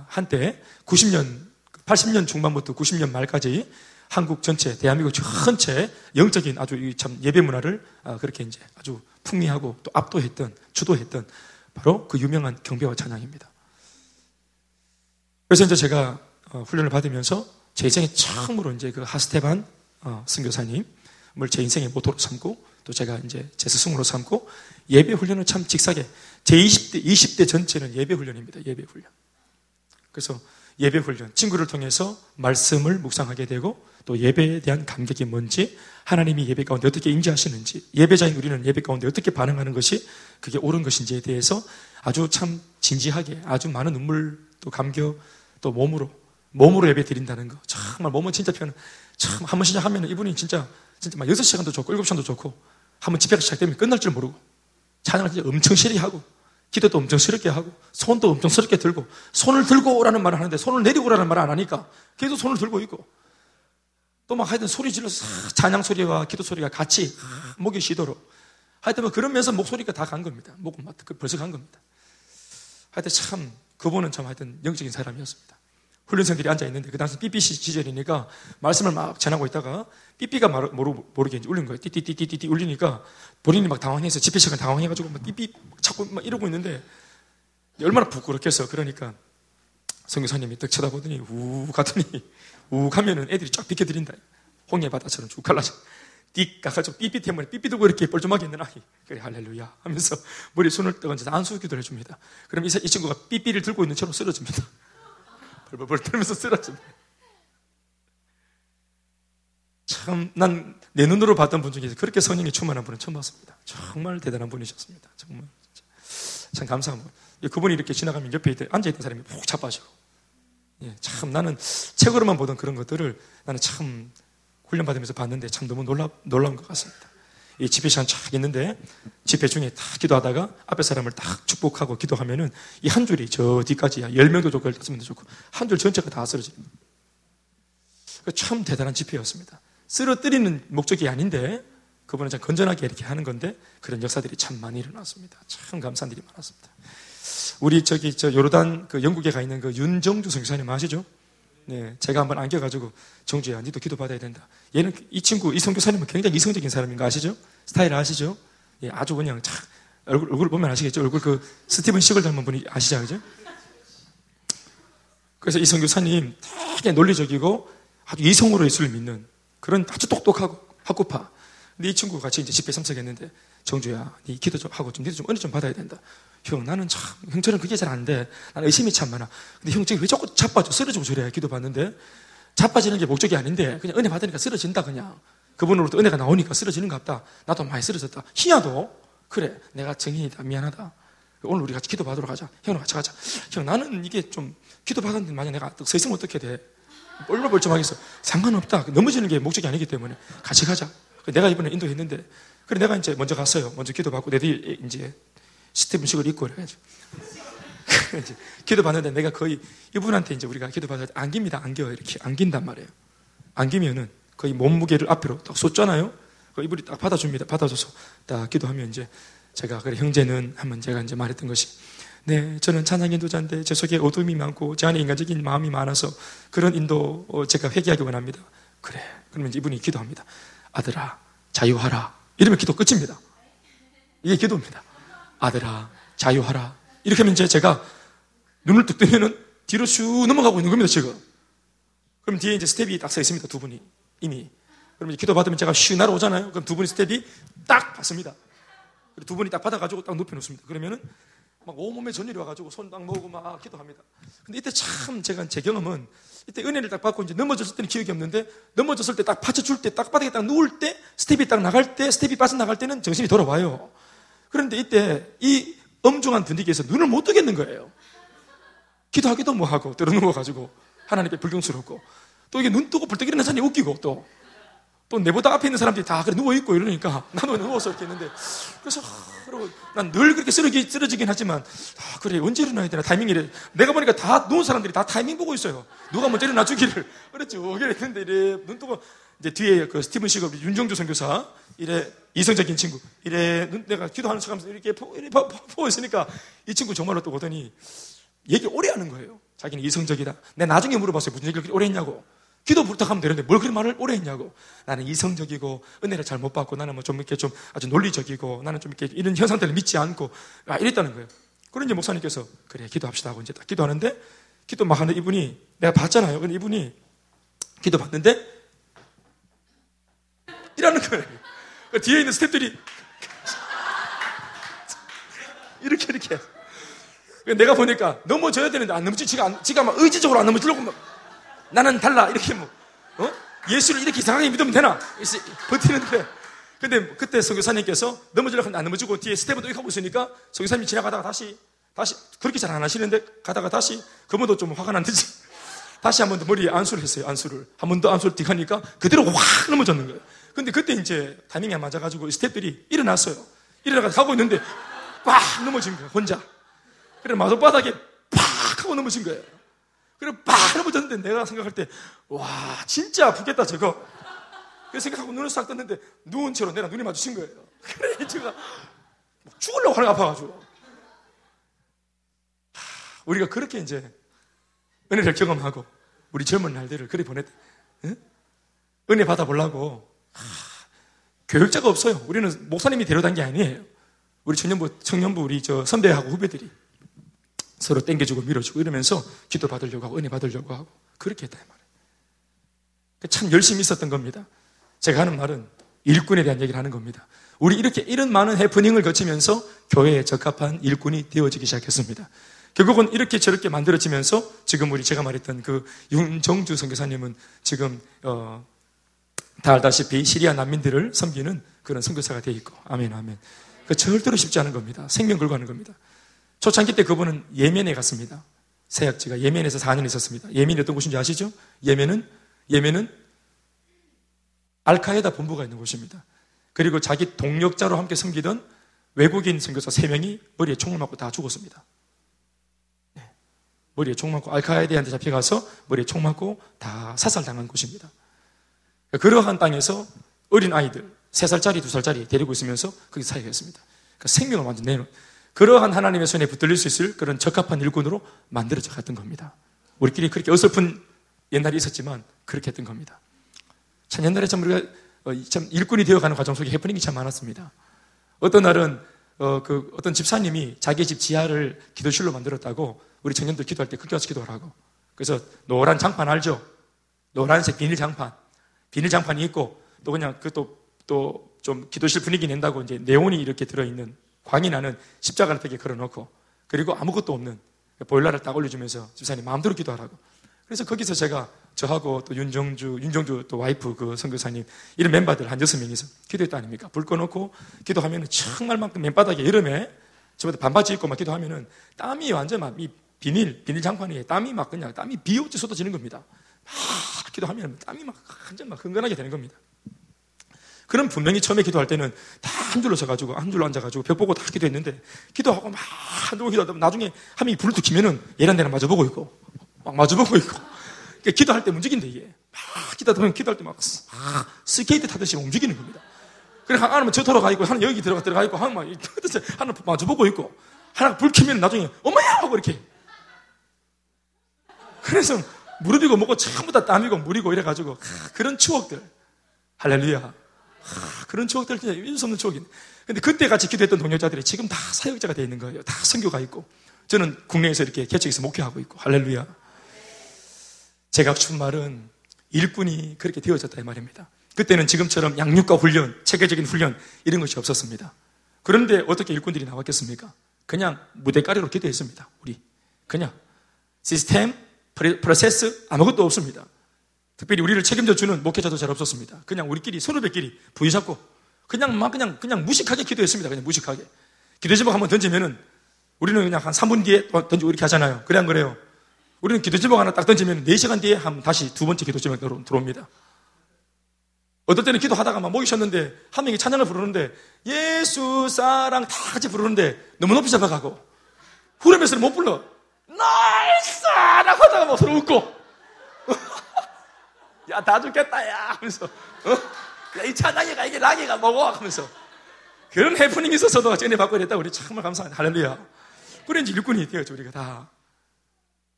한때 80년 중반부터 90년 말까지 한국 전체, 대한민국 전체 영적인 아주 참 예배 문화를 그렇게 이제 아주 풍미하고 또 압도했던, 주도했던 바로 그 유명한 경배와 찬양입니다. 그래서 이제 제가 훈련을 받으면서 제 인생에 처음으로 이제 그 하스테반 선교사님을 제 인생의 모토로 삼고 또 제가 이제 제 스승으로 삼고 예배 훈련을 참 직사게 제 20대 전체는 예배 훈련입니다. 예배 훈련. 그래서 예배 훈련, 친구를 통해서 말씀을 묵상하게 되고 또 예배에 대한 감격이 뭔지 하나님이 예배 가운데 어떻게 임재하시는지 예배자인 우리는 예배 가운데 어떻게 반응하는 것이 그게 옳은 것인지에 대해서 아주 참 진지하게 아주 많은 눈물 또 감격 또 몸으로 예배 드린다는 거 정말 몸은 진짜 편한 참 한번 시작하면 이분이 진짜 막 6시간도 좋고 7시간도 좋고 한번 집회가 시작되면 끝날 줄 모르고 찬양을 진짜 엄청 시리하고 기도도 엄청 스럽게 하고 손도 엄청 스럽게 들고 손을 들고 오라는 말을 하는데 손을 내리고 오라는 말을 안 하니까 계속 손을 들고 있고 또 막 하여튼 소리 질러서 찬양 소리와 기도 소리가 같이 목이 쉬도록 하여튼 그러면서 목소리가 다 간 겁니다. 목은 벌써 간 겁니다. 하여튼 참 그분은 참 하여튼 영적인 사람이었습니다. 훈련생들이 앉아있는데 그 당시 삐삐시 시절이니까 말씀을 막 전하고 있다가 삐삐가 모르게 이제 울린 거예요. 띠띠띠띠띠 울리니까 본인이 막 당황해서 집회 시간 당황해가지고 막 삐삐 자꾸 막 이러고 있는데 얼마나 부끄럽겠어. 그러니까 선교사님이 딱 쳐다보더니 우욱 하더니 우욱 하면은 애들이 쫙 비켜드린다. 홍해 바다처럼 쭉 갈라져. 띡 가가지고 삐삐 때문에 삐삐 들고 이렇게 뻘쭘하게 있는 아이. 그래 할렐루야 하면서 머리에 손을 뜨고 이제 안수 기도를 해줍니다. 그럼 이 친구가 삐삐를 들고 있는 채로 쓰러집니다. 벌벌 떨면서 쓰러져. 참, 난 내 눈으로 봤던 분 중에서 그렇게 성령이 충만한 분은 처음 봤습니다. 정말 대단한 분이셨습니다. 정말 참 감사한 분. 그분이 이렇게 지나가면 옆에 앉아있던 사람이 푹 자빠지고. 예, 참 나는 책으로만 보던 그런 것들을 나는 참 훈련받으면서 봤는데 참 너무 놀라운 것 같습니다. 이 집회 시간 쫙 있는데 집회 중에 딱 기도하다가 앞에 사람을 딱 축복하고 기도하면은 이 한 줄이 저 뒤까지 10명도 좋고 15명도 좋고 한 줄 전체가 다 쓰러집니다. 참 대단한 집회였습니다. 쓰러뜨리는 목적이 아닌데 그분은 참 건전하게 이렇게 하는 건데 그런 역사들이 참 많이 일어났습니다. 참 감사한 일이 많았습니다. 우리 저 요르단 그 영국에 가 있는 그 윤정주 선교사님 아시죠? 네, 제가 한번 안겨가지고 정주야, 니도 기도 받아야 된다. 얘는 이 선교사님은 굉장히 이성적인 사람인 거 아시죠? 스타일 아시죠? 예, 아주 그냥 착 얼굴 보면 아시겠죠? 얼굴 그 스티븐 시걸 닮은 분이 아시죠, 그죠? 그래서 이 선교사님 되게 논리적이고 아주 이성으로 예수를 믿는 그런 아주 똑똑하고 학구파. 근데 이 친구가 같이 이제 집회 참석했는데 정주야, 니 기도 좀 하고 좀 니도 좀 은혜 좀 받아야 된다. 형, 나는 참, 형처럼 그게 잘 안 돼. 나는 의심이 참 많아. 근데 형, 왜 자꾸 자빠져? 쓰러지고 저래. 기도 받는데. 자빠지는 게 목적이 아닌데, 그냥 은혜 받으니까 쓰러진다, 그냥. 그분으로부터 은혜가 나오니까 쓰러지는가 보다. 나도 많이 쓰러졌다. 희야도? 그래. 내가 증인이다. 미안하다. 오늘 우리 같이 기도 받으러 가자. 형으로 같이 가자. 형, 나는 이게 좀, 기도 받았는데 만약 내가 서 있으면 어떻게 돼? 뻘뻘뻘쭘하겠어. 상관없다. 넘어지는 게 목적이 아니기 때문에. 같이 가자. 내가 이번에 인도했는데. 그래, 내가 이제 먼저 갔어요. 먼저 기도 받고, 내 뒤에 이제, 스티븐 식을 입고 이래가지고. 기도 받는데 내가 거의 이분한테 이제 우리가 기도 받아야 안깁니다. 안겨. 이렇게 안긴단 말이에요. 안기면은 거의 몸무게를 앞으로 딱 쏟잖아요. 이분이 딱 받아줍니다. 받아줘서 딱 기도하면 이제 제가, 그래 형제는 하면 제가 이제 말했던 것이, 네, 저는 찬양 인도자인데 제 속에 어둠이 많고 제 안에 인간적인 마음이 많아서 그런 인도 제가 회개하기 원합니다. 그래. 그러면 이제 이분이 기도합니다. 아들아, 자유하라. 이러면 기도 끝입니다. 이게 기도입니다. 아들아, 자유하라. 이렇게 하면 이제 제가 눈을 뚝 뜨면은 뒤로 쑥 넘어가고 있는 겁니다, 지금. 그럼 뒤에 이제 스텝이 딱 서 있습니다, 두 분이. 이미. 그러면 기도 받으면 제가 쉬 날아오잖아요. 그럼 두 분이 스텝이 딱 받습니다. 두 분이 딱 받아가지고 딱 높여 놓습니다. 그러면은 막 온몸에 전율이 와가지고 손 딱 모으고 막 기도합니다. 근데 이때 참 제가 제 경험은 이때 은혜를 딱 받고 이제 넘어졌을 때는 기억이 없는데, 넘어졌을 때 딱 받쳐줄 때, 딱 바닥에 딱 누울 때, 스텝이 딱 나갈 때, 스텝이 빠져나갈 때는 정신이 돌아와요. 그런데 이때 이 엄중한 분위기에서 눈을 못 뜨겠는 거예요. 기도하기도 뭐하고 때로 누워가지고 하나님께 불경스럽고, 또 이게 눈 뜨고 불떡이는 사람이 웃기고, 또 내보다 앞에 있는 사람들이 다 그래 누워있고 이러니까 나도 누워서 이렇게 있는데, 그래서 난 늘 그렇게 쓰러지긴 하지만, 그래 언제 일어나야 되나 타이밍이래. 내가 보니까 다 누운 사람들이 다 타이밍 보고 있어요. 누가 먼저 일어나 주기를. 그랬죠. 이랬는데 이래 눈 뜨고 이제 뒤에 그 스티븐 시겁 윤정주 선교사 이래 이성적인 친구 이래 내가 기도하는 척하면서 이렇게 보고 있으니까 이 친구 정말로 또 오더니 얘기 오래 하는 거예요. 자기는 이성적이다. 내가 나중에 물어봤어요. 무슨 얘기를 오래 했냐고. 기도 부탁하면 되는데 뭘 그런 말을 오래 했냐고. 나는 이성적이고 은혜를 잘 못 받고 나는 뭐 좀 이렇게 좀 아주 논리적이고 나는 좀 이렇게 이런 현상들을 믿지 않고 이랬다는 거예요. 그런 이제 목사님께서 그래 기도합시다 하고 이제 딱 기도하는데, 기도 막 하는 이분이 내가 봤잖아요. 근데 이분이 기도 봤는데 이라는 거예요. 그 뒤에 있는 스태프들이 이렇게 내가 보니까 넘어져야 되는데 안 넘어지. 지가 막 의지적으로 안 넘어지려고 막 나는 달라 이렇게 뭐 예수를 이렇게 이상하게 믿으면 되나 버티는데, 근데 그때 선교사님께서 넘어지려고 하는데 안 넘어지고 뒤에 스텝도 이렇게 하고 있으니까 선교사님이 지나가다가 다시 그렇게 잘 안 하시는데 가다가 다시 그분도 좀 화가 났는지 다시 한 번 더 머리에 안수를 했어요. 안수를 한 번 더 안수를 띡 하니까 그대로 확 넘어졌는 거예요. 근데 그때 이제 타이밍이 안 맞아가지고 스텝들이 일어났어요. 일어나가고 있는데 빡 넘어진 거예요. 혼자. 그래서 마룻바닥에 팍 하고 넘어진 거예요. 그리고 팍 넘어졌는데 내가 생각할 때, 와, 진짜 아프겠다, 저거. 그래서 생각하고 눈을 싹 떴는데, 누운 채로 내가 눈이 마주친 거예요. 그래, 제가 죽으려고 하는 거 아파가지고. 우리가 그렇게 이제 은혜를 경험하고, 우리 젊은 날들을 그리 보냈다. 응? 은혜 받아보려고. 교육자가 없어요. 우리는 목사님이 데려다닌 게 아니에요. 우리 청년부, 우리 저 선배하고 후배들이. 서로 땡겨주고 밀어주고 이러면서 기도 받으려고 하고 은혜 받으려고 하고 그렇게 했다 이 말이에요. 참 열심히 있었던 겁니다. 제가 하는 말은 일꾼에 대한 얘기를 하는 겁니다. 우리 이렇게 이런 많은 해프닝을 거치면서 교회에 적합한 일꾼이 되어지기 시작했습니다. 결국은 이렇게 저렇게 만들어지면서 지금 우리 제가 말했던 그 윤정주 선교사님은 지금 다 알다시피 시리아 난민들을 섬기는 그런 선교사가 되어 있고. 아멘, 아멘. 그 절대로 쉽지 않은 겁니다. 생명 걸고 하는 겁니다. 초창기 때 그분은 예멘에 갔습니다. 사역지가 예멘에서 4년 있었습니다. 예멘이 어떤 곳인지 아시죠? 예멘은 알카에다 본부가 있는 곳입니다. 그리고 자기 동역자로 함께 섬기던 외국인 선교사 3명이 머리에 총을 맞고 다 죽었습니다. 네. 머리에 총 맞고 알카에다한테 잡혀가서 머리에 총 맞고 다 사살당한 곳입니다. 그러한 땅에서 어린 아이들 3살짜리 2살짜리 데리고 있으면서 거기 사역했습니다. 그러니까 생명을 완전 내놓은, 그러한 하나님의 손에 붙들릴 수 있을 그런 적합한 일꾼으로 만들어져 갔던 겁니다. 우리끼리 그렇게 어설픈 옛날이 있었지만 그렇게 했던 겁니다. 참 옛날에 참 우리가 참 일꾼이 되어가는 과정 속에 해프닝이 참 많았습니다. 어떤 날은 그 어떤 집사님이 자기 집 지하를 기도실로 만들었다고 우리 청년들 기도할 때 그렇게 와서 기도하라고. 그래서 노란 장판 알죠? 노란색 비닐 장판이 있고 또 그냥 또 좀 기도실 분위기 낸다고 이제 네온이 이렇게 들어있는 광이 나는 십자가를 벽에 걸어놓고, 그리고 아무것도 없는 보일러를 딱 올려주면서 집사님 마음대로 기도하라고. 그래서 거기서 제가 저하고 또 윤정주 또 와이프 그 선교사님 이런 멤버들 한 6명이서 기도했다 아닙니까? 불 꺼놓고 기도하면 정말만큼 맨바닥에 여름에 저보다 반바지 입고 막 기도하면은 땀이 완전 막 이 비닐 장판에 땀이 막 그냥 땀이 비오듯이 쏟아지는 겁니다. 막 기도하면 땀이 막 완전 막 흥건하게 되는 겁니다. 그럼 분명히 처음에 기도할 때는 다 한 줄로 서가지고, 한 줄로 앉아가지고, 벽 보고 다 기도했는데, 기도하고 막, 누구 기도하다 나중에 한 명이 불을 뚝 키면은 얘란 데랑 마주보고 있고, 막 마주보고 있고. 그러니까 기도할 때 움직인다, 이게. 막 기도할 때 막 스케이트 타듯이 움직이는 겁니다. 그래, 하나는 저 돌아가 있고, 하나는 여기 들어가 있고, 하나는 막, 하나는 마주보고 있고, 하나가 불 켜면 나중에, 엄마야! 하고 이렇게. 그래서 무릎이고 뭐고 전부 다 땀이고 물이고 이래가지고, 그런 추억들. 할렐루야. 그런 추억들 진짜 잊을 수 없는 추억이네. 근데 그때 같이 기도했던 동료자들이 지금 다 사역자가 되어 있는 거예요. 다 선교가 있고. 저는 국내에서 이렇게 개척해서 목회하고 있고. 할렐루야. 제가 준 말은 일꾼이 그렇게 되어졌다 이 말입니다. 그때는 지금처럼 양육과 훈련, 체계적인 훈련 이런 것이 없었습니다. 그런데 어떻게 일꾼들이 나왔겠습니까? 그냥 무대가리로 기도했습니다. 우리 그냥 시스템, 프로세스 아무것도 없습니다. 특별히 우리를 책임져주는 목회자도 잘 없었습니다. 그냥 우리끼리 선후배끼리 부여잡고 그냥 무식하게 기도했습니다. 그냥 무식하게 기도 제목 한번 던지면은 우리는 그냥 한 3분 뒤에 던지고 이렇게 하잖아요. 그래 안 그래요? 우리는 기도 제목 하나 딱 던지면 4시간 뒤에 한 다시 두 번째 기도 제목 들어옵니다. 어떨 때는 기도하다가 막 목이 쉬었는데 한 명이 찬양을 부르는데 예수 사랑 다 같이 부르는데 너무 높이 잡아가고 후렴에서는 못 불러. 날 사랑하다가 막 서로 웃고 야 다 죽겠다 야 하면서 야 이 찬양이가 이게 락이가 뭐고 하면서 그런 해프닝이 있어서도 전에 받고 이랬다. 우리 정말 감사합니다. 할렐루야. 그런지 일꾼이 되었죠. 우리가 다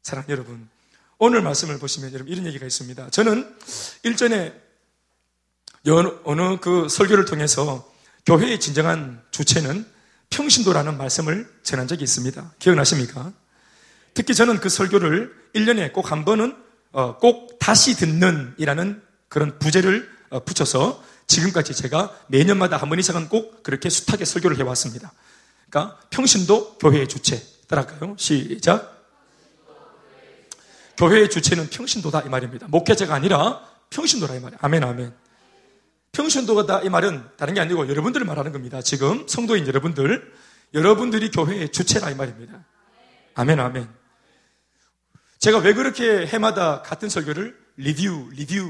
사랑 여러분 오늘 말씀을 보시면 여러분 이런 얘기가 있습니다. 저는 일전에 어느 그 설교를 통해서 교회의 진정한 주체는 평신도라는 말씀을 전한 적이 있습니다. 기억나십니까? 특히 저는 그 설교를 1년에 꼭 한 번은 꼭 다시 듣는 이라는 그런 부제를 붙여서 지금까지 제가 매년마다 한 번 이상은 꼭 그렇게 숱하게 설교를 해왔습니다. 그러니까 평신도 교회의 주체 따라할까요? 시작. 교회의 주체는 평신도다 이 말입니다. 목회자가 아니라 평신도라 이 말이에요. 아멘 아멘. 평신도다 이 말은 다른 게 아니고 여러분들을 말하는 겁니다. 지금 성도인 여러분들, 여러분들이 교회의 주체라 이 말입니다. 아멘 아멘. 제가 왜 그렇게 해마다 같은 설교를 리뷰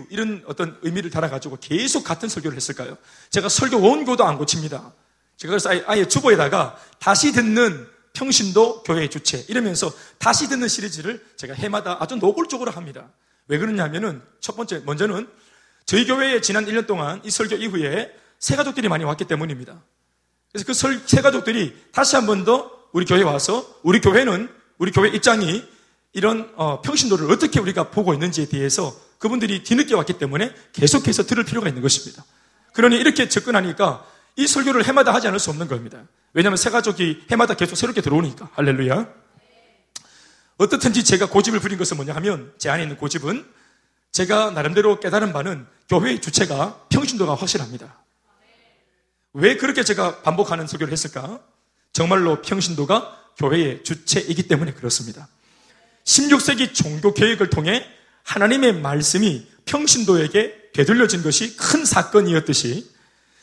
이런 어떤 의미를 달아가지고 계속 같은 설교를 했을까요? 제가 설교 원고도 안 고칩니다. 제가 그래서 아예 주보에다가 다시 듣는 평신도 교회의 주체 이러면서 다시 듣는 시리즈를 제가 해마다 아주 노골적으로 합니다. 왜 그러냐면은 첫 번째 먼저는 저희 교회에 지난 1년 동안 이 설교 이후에 새 가족들이 많이 왔기 때문입니다. 그래서 그 새 가족들이 다시 한 번 더 우리 교회에 와서 우리 교회 입장이 이런 평신도를 어떻게 우리가 보고 있는지에 대해서 그분들이 뒤늦게 왔기 때문에 계속해서 들을 필요가 있는 것입니다. 그러니 이렇게 접근하니까 이 설교를 해마다 하지 않을 수 없는 겁니다. 왜냐하면 새 가족이 해마다 계속 새롭게 들어오니까. 할렐루야. 어떻든지 제가 고집을 부린 것은 뭐냐 하면 제 안에 있는 고집은 제가 나름대로 깨달은 바는 교회의 주체가 평신도가 확실합니다. 왜 그렇게 제가 반복하는 설교를 했을까? 정말로 평신도가 교회의 주체이기 때문에 그렇습니다. 16세기 종교개혁을 통해 하나님의 말씀이 평신도에게 되돌려진 것이 큰 사건이었듯이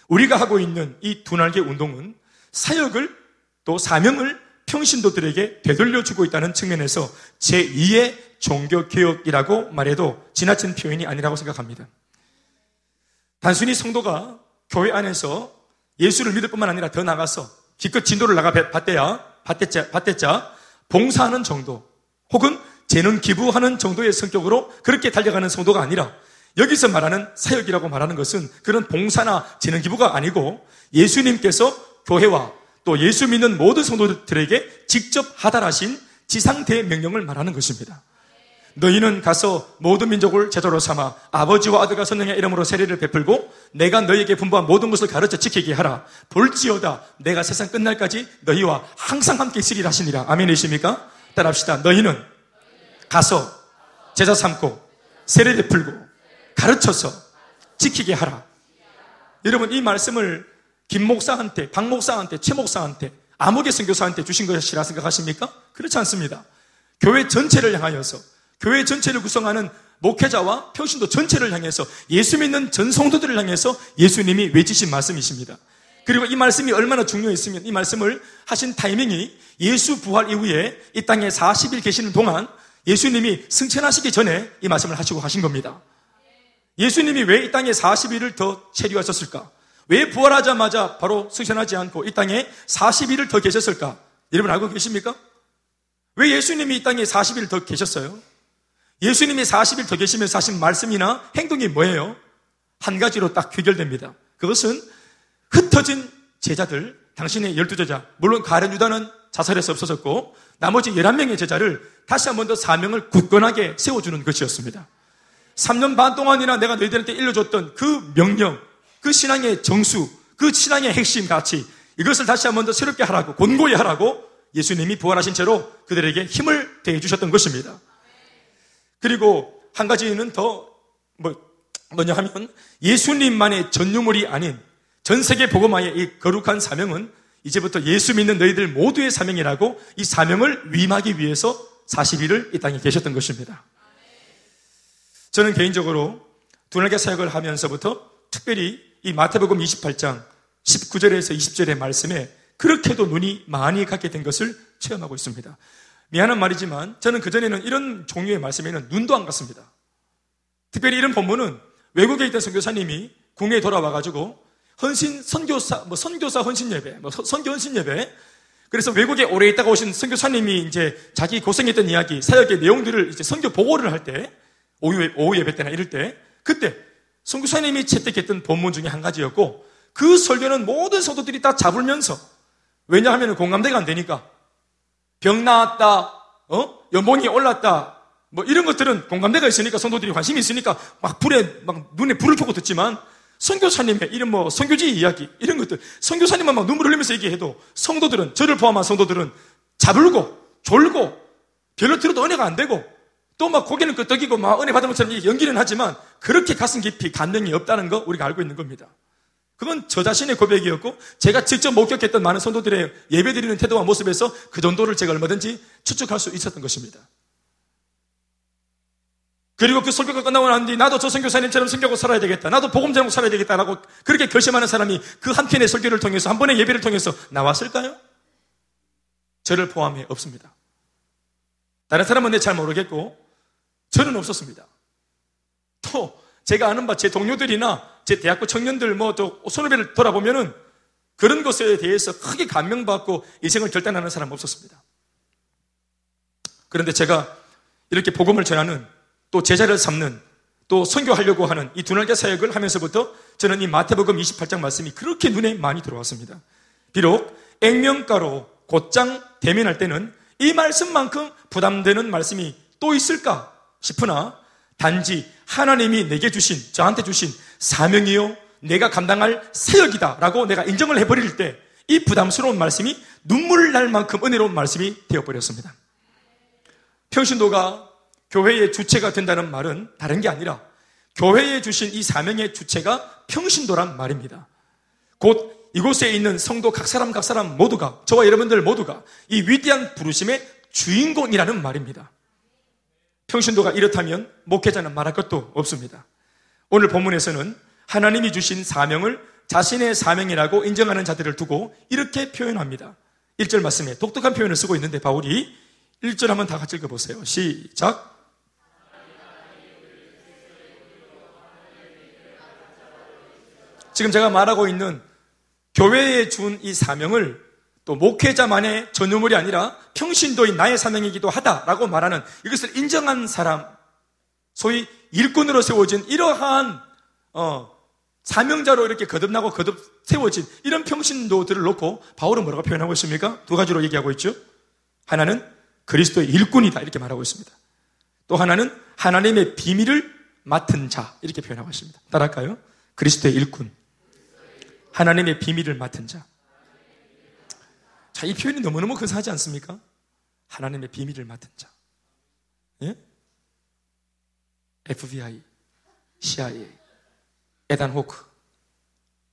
우리가 하고 있는 이 두 날개 운동은 사역을 또 사명을 평신도들에게 되돌려주고 있다는 측면에서 제2의 종교개혁이라고 말해도 지나친 표현이 아니라고 생각합니다. 단순히 성도가 교회 안에서 예수를 믿을 뿐만 아니라 더 나가서 기껏 진도를 나가봤대자 봉사하는 정도 혹은 재능 기부하는 정도의 성격으로 그렇게 달려가는 성도가 아니라 여기서 말하는 사역이라고 말하는 것은 그런 봉사나 재능 기부가 아니고 예수님께서 교회와 또 예수 믿는 모든 성도들에게 직접 하달하신 지상대명령을 말하는 것입니다. 너희는 가서 모든 민족을 제자로 삼아 아버지와 아들과 성령의 이름으로 세례를 베풀고 내가 너희에게 분부한 모든 것을 가르쳐 지키게 하라. 볼지어다 내가 세상 끝날까지 너희와 항상 함께 있으리라 하시니라. 아멘이십니까? 따라합시다. 너희는 가서 제자 삼고 세례 베풀고 가르쳐서 지키게 하라. 여러분 이 말씀을 김 목사한테, 박 목사한테, 최 목사한테, 아무개 선교사한테 주신 것이라 생각하십니까? 그렇지 않습니다. 교회 전체를 향하여서 교회 전체를 구성하는 목회자와 평신도 전체를 향해서 예수 믿는 전 성도들을 향해서 예수님이 외치신 말씀이십니다. 그리고 이 말씀이 얼마나 중요했으면 이 말씀을 하신 타이밍이 예수 부활 이후에 이 땅에 40일 계시는 동안 예수님이 승천하시기 전에 이 말씀을 하시고 가신 겁니다. 예수님이 왜 이 땅에 40일을 더 체류하셨을까? 왜 부활하자마자 바로 승천하지 않고 이 땅에 40일을 더 계셨을까? 여러분 알고 계십니까? 왜 예수님이 이 땅에 40일을 더 계셨어요? 예수님이 40일 더 계시면서 하신 말씀이나 행동이 뭐예요? 한 가지로 딱 귀결됩니다. 그것은 흩어진 제자들, 당신의 12제자, 물론 가룟 유다는 자살해서 없어졌고 나머지 11명의 제자를 다시 한 번 더 사명을 굳건하게 세워주는 것이었습니다. 3년 반 동안이나 내가 너희들한테 일러줬던 그 명령, 그 신앙의 정수, 그 신앙의 핵심 가치, 이것을 다시 한 번 더 새롭게 하라고, 권고히 하라고 예수님이 부활하신 채로 그들에게 힘을 대해주셨던 것입니다. 그리고 한 가지는 더 뭐냐 하면 예수님만의 전유물이 아닌 전 세계 복음화의 이 거룩한 사명은 이제부터 예수 믿는 너희들 모두의 사명이라고 이 사명을 위임하기 위해서 40일을 이 땅에 계셨던 것입니다. 저는 개인적으로 두날개 사역을 하면서부터 특별히 이 마태복음 28장 19절에서 20절의 말씀에 그렇게도 눈이 많이 갖게 된 것을 체험하고 있습니다. 미안한 말이지만 저는 그전에는 이런 종류의 말씀에는 눈도 안 갔습니다. 특별히 이런 본문은 외국에 있던 선교사님이 국내에 돌아와가지고 헌신 선교사, 선교 헌신 예배. 그래서 외국에 오래 있다가 오신 선교사님이 이제 자기 고생했던 이야기, 사역의 내용들을 이제 선교 보고를 할 때, 오후 예배 때나 이럴 때, 그때 선교사님이 채택했던 본문 중에 한 가지였고, 그 설교는 모든 성도들이 다 잡으면서, 왜냐하면 공감대가 안 되니까 병 나았다, 연봉이 올랐다, 뭐 이런 것들은 공감대가 있으니까 성도들이 관심이 있으니까 막 눈에 불을 켜고 듣지만. 선교사님의 이런 선교지 이야기, 이런 것들, 선교사님만 막 눈물 흘리면서 얘기해도 성도들은, 저를 포함한 성도들은 자불고, 졸고, 별로 들어도 은혜가 안 되고, 또 막 고개는 끄덕이고, 막 은혜 받은 것처럼 연기는 하지만, 그렇게 가슴 깊이 감명이 없다는 거 우리가 알고 있는 겁니다. 그건 저 자신의 고백이었고, 제가 직접 목격했던 많은 성도들의 예배 드리는 태도와 모습에서 그 정도를 제가 얼마든지 추측할 수 있었던 것입니다. 그리고 그 설교가 끝나고 난 뒤 나도 저 선교사님처럼 선교하고 살아야 되겠다. 나도 복음 전하고 살아야 되겠다라고 그렇게 결심하는 사람이 그 한 편의 설교를 통해서, 한 번의 예배를 통해서 나왔을까요? 저를 포함해 없습니다. 다른 사람은 잘 모르겠고 저는 없었습니다. 또 제가 아는 바 제 동료들이나 제 대학교 청년들 또 선후배를 돌아보면은 그런 것에 대해서 크게 감명받고 인생을 결단하는 사람은 없었습니다. 그런데 제가 이렇게 복음을 전하는, 또 제자를 삼는, 또 선교하려고 하는 이 두날개 사역을 하면서부터 저는 이 마태복음 28장 말씀이 그렇게 눈에 많이 들어왔습니다. 비록 액면가로 곧장 대면할 때는 이 말씀만큼 부담되는 말씀이 또 있을까 싶으나, 단지 하나님이 내게 주신, 저한테 주신 사명이요 내가 감당할 사역이다라고 내가 인정을 해버릴 때 이 부담스러운 말씀이 눈물 날 만큼 은혜로운 말씀이 되어버렸습니다. 평신도가 교회의 주체가 된다는 말은 다른 게 아니라 교회에 주신 이 사명의 주체가 평신도란 말입니다. 곧 이곳에 있는 성도 각 사람 모두가, 저와 여러분들 모두가 이 위대한 부르심의 주인공이라는 말입니다. 평신도가 이렇다면 목회자는 말할 것도 없습니다. 오늘 본문에서는 하나님이 주신 사명을 자신의 사명이라고 인정하는 자들을 두고 이렇게 표현합니다. 1절 말씀에 독특한 표현을 쓰고 있는데 바울이 1절 한번 다 같이 읽어보세요. 시작. 지금 제가 말하고 있는 교회에 준 이 사명을 또 목회자만의 전유물이 아니라 평신도인 나의 사명이기도 하다라고 말하는, 이것을 인정한 사람, 소위 일꾼으로 세워진 이러한 사명자로 이렇게 거듭나고 거듭 세워진 이런 평신도들을 놓고 바울은 뭐라고 표현하고 있습니까? 두 가지로 얘기하고 있죠. 하나는 그리스도의 일꾼이다 이렇게 말하고 있습니다. 또 하나는 하나님의 비밀을 맡은 자 이렇게 표현하고 있습니다. 따라할까요? 그리스도의 일꾼, 하나님의 비밀을 맡은 자. 자, 이 표현이 너무너무 근사하지 않습니까? 하나님의 비밀을 맡은 자. 예? FBI, CIA, 에단 호크.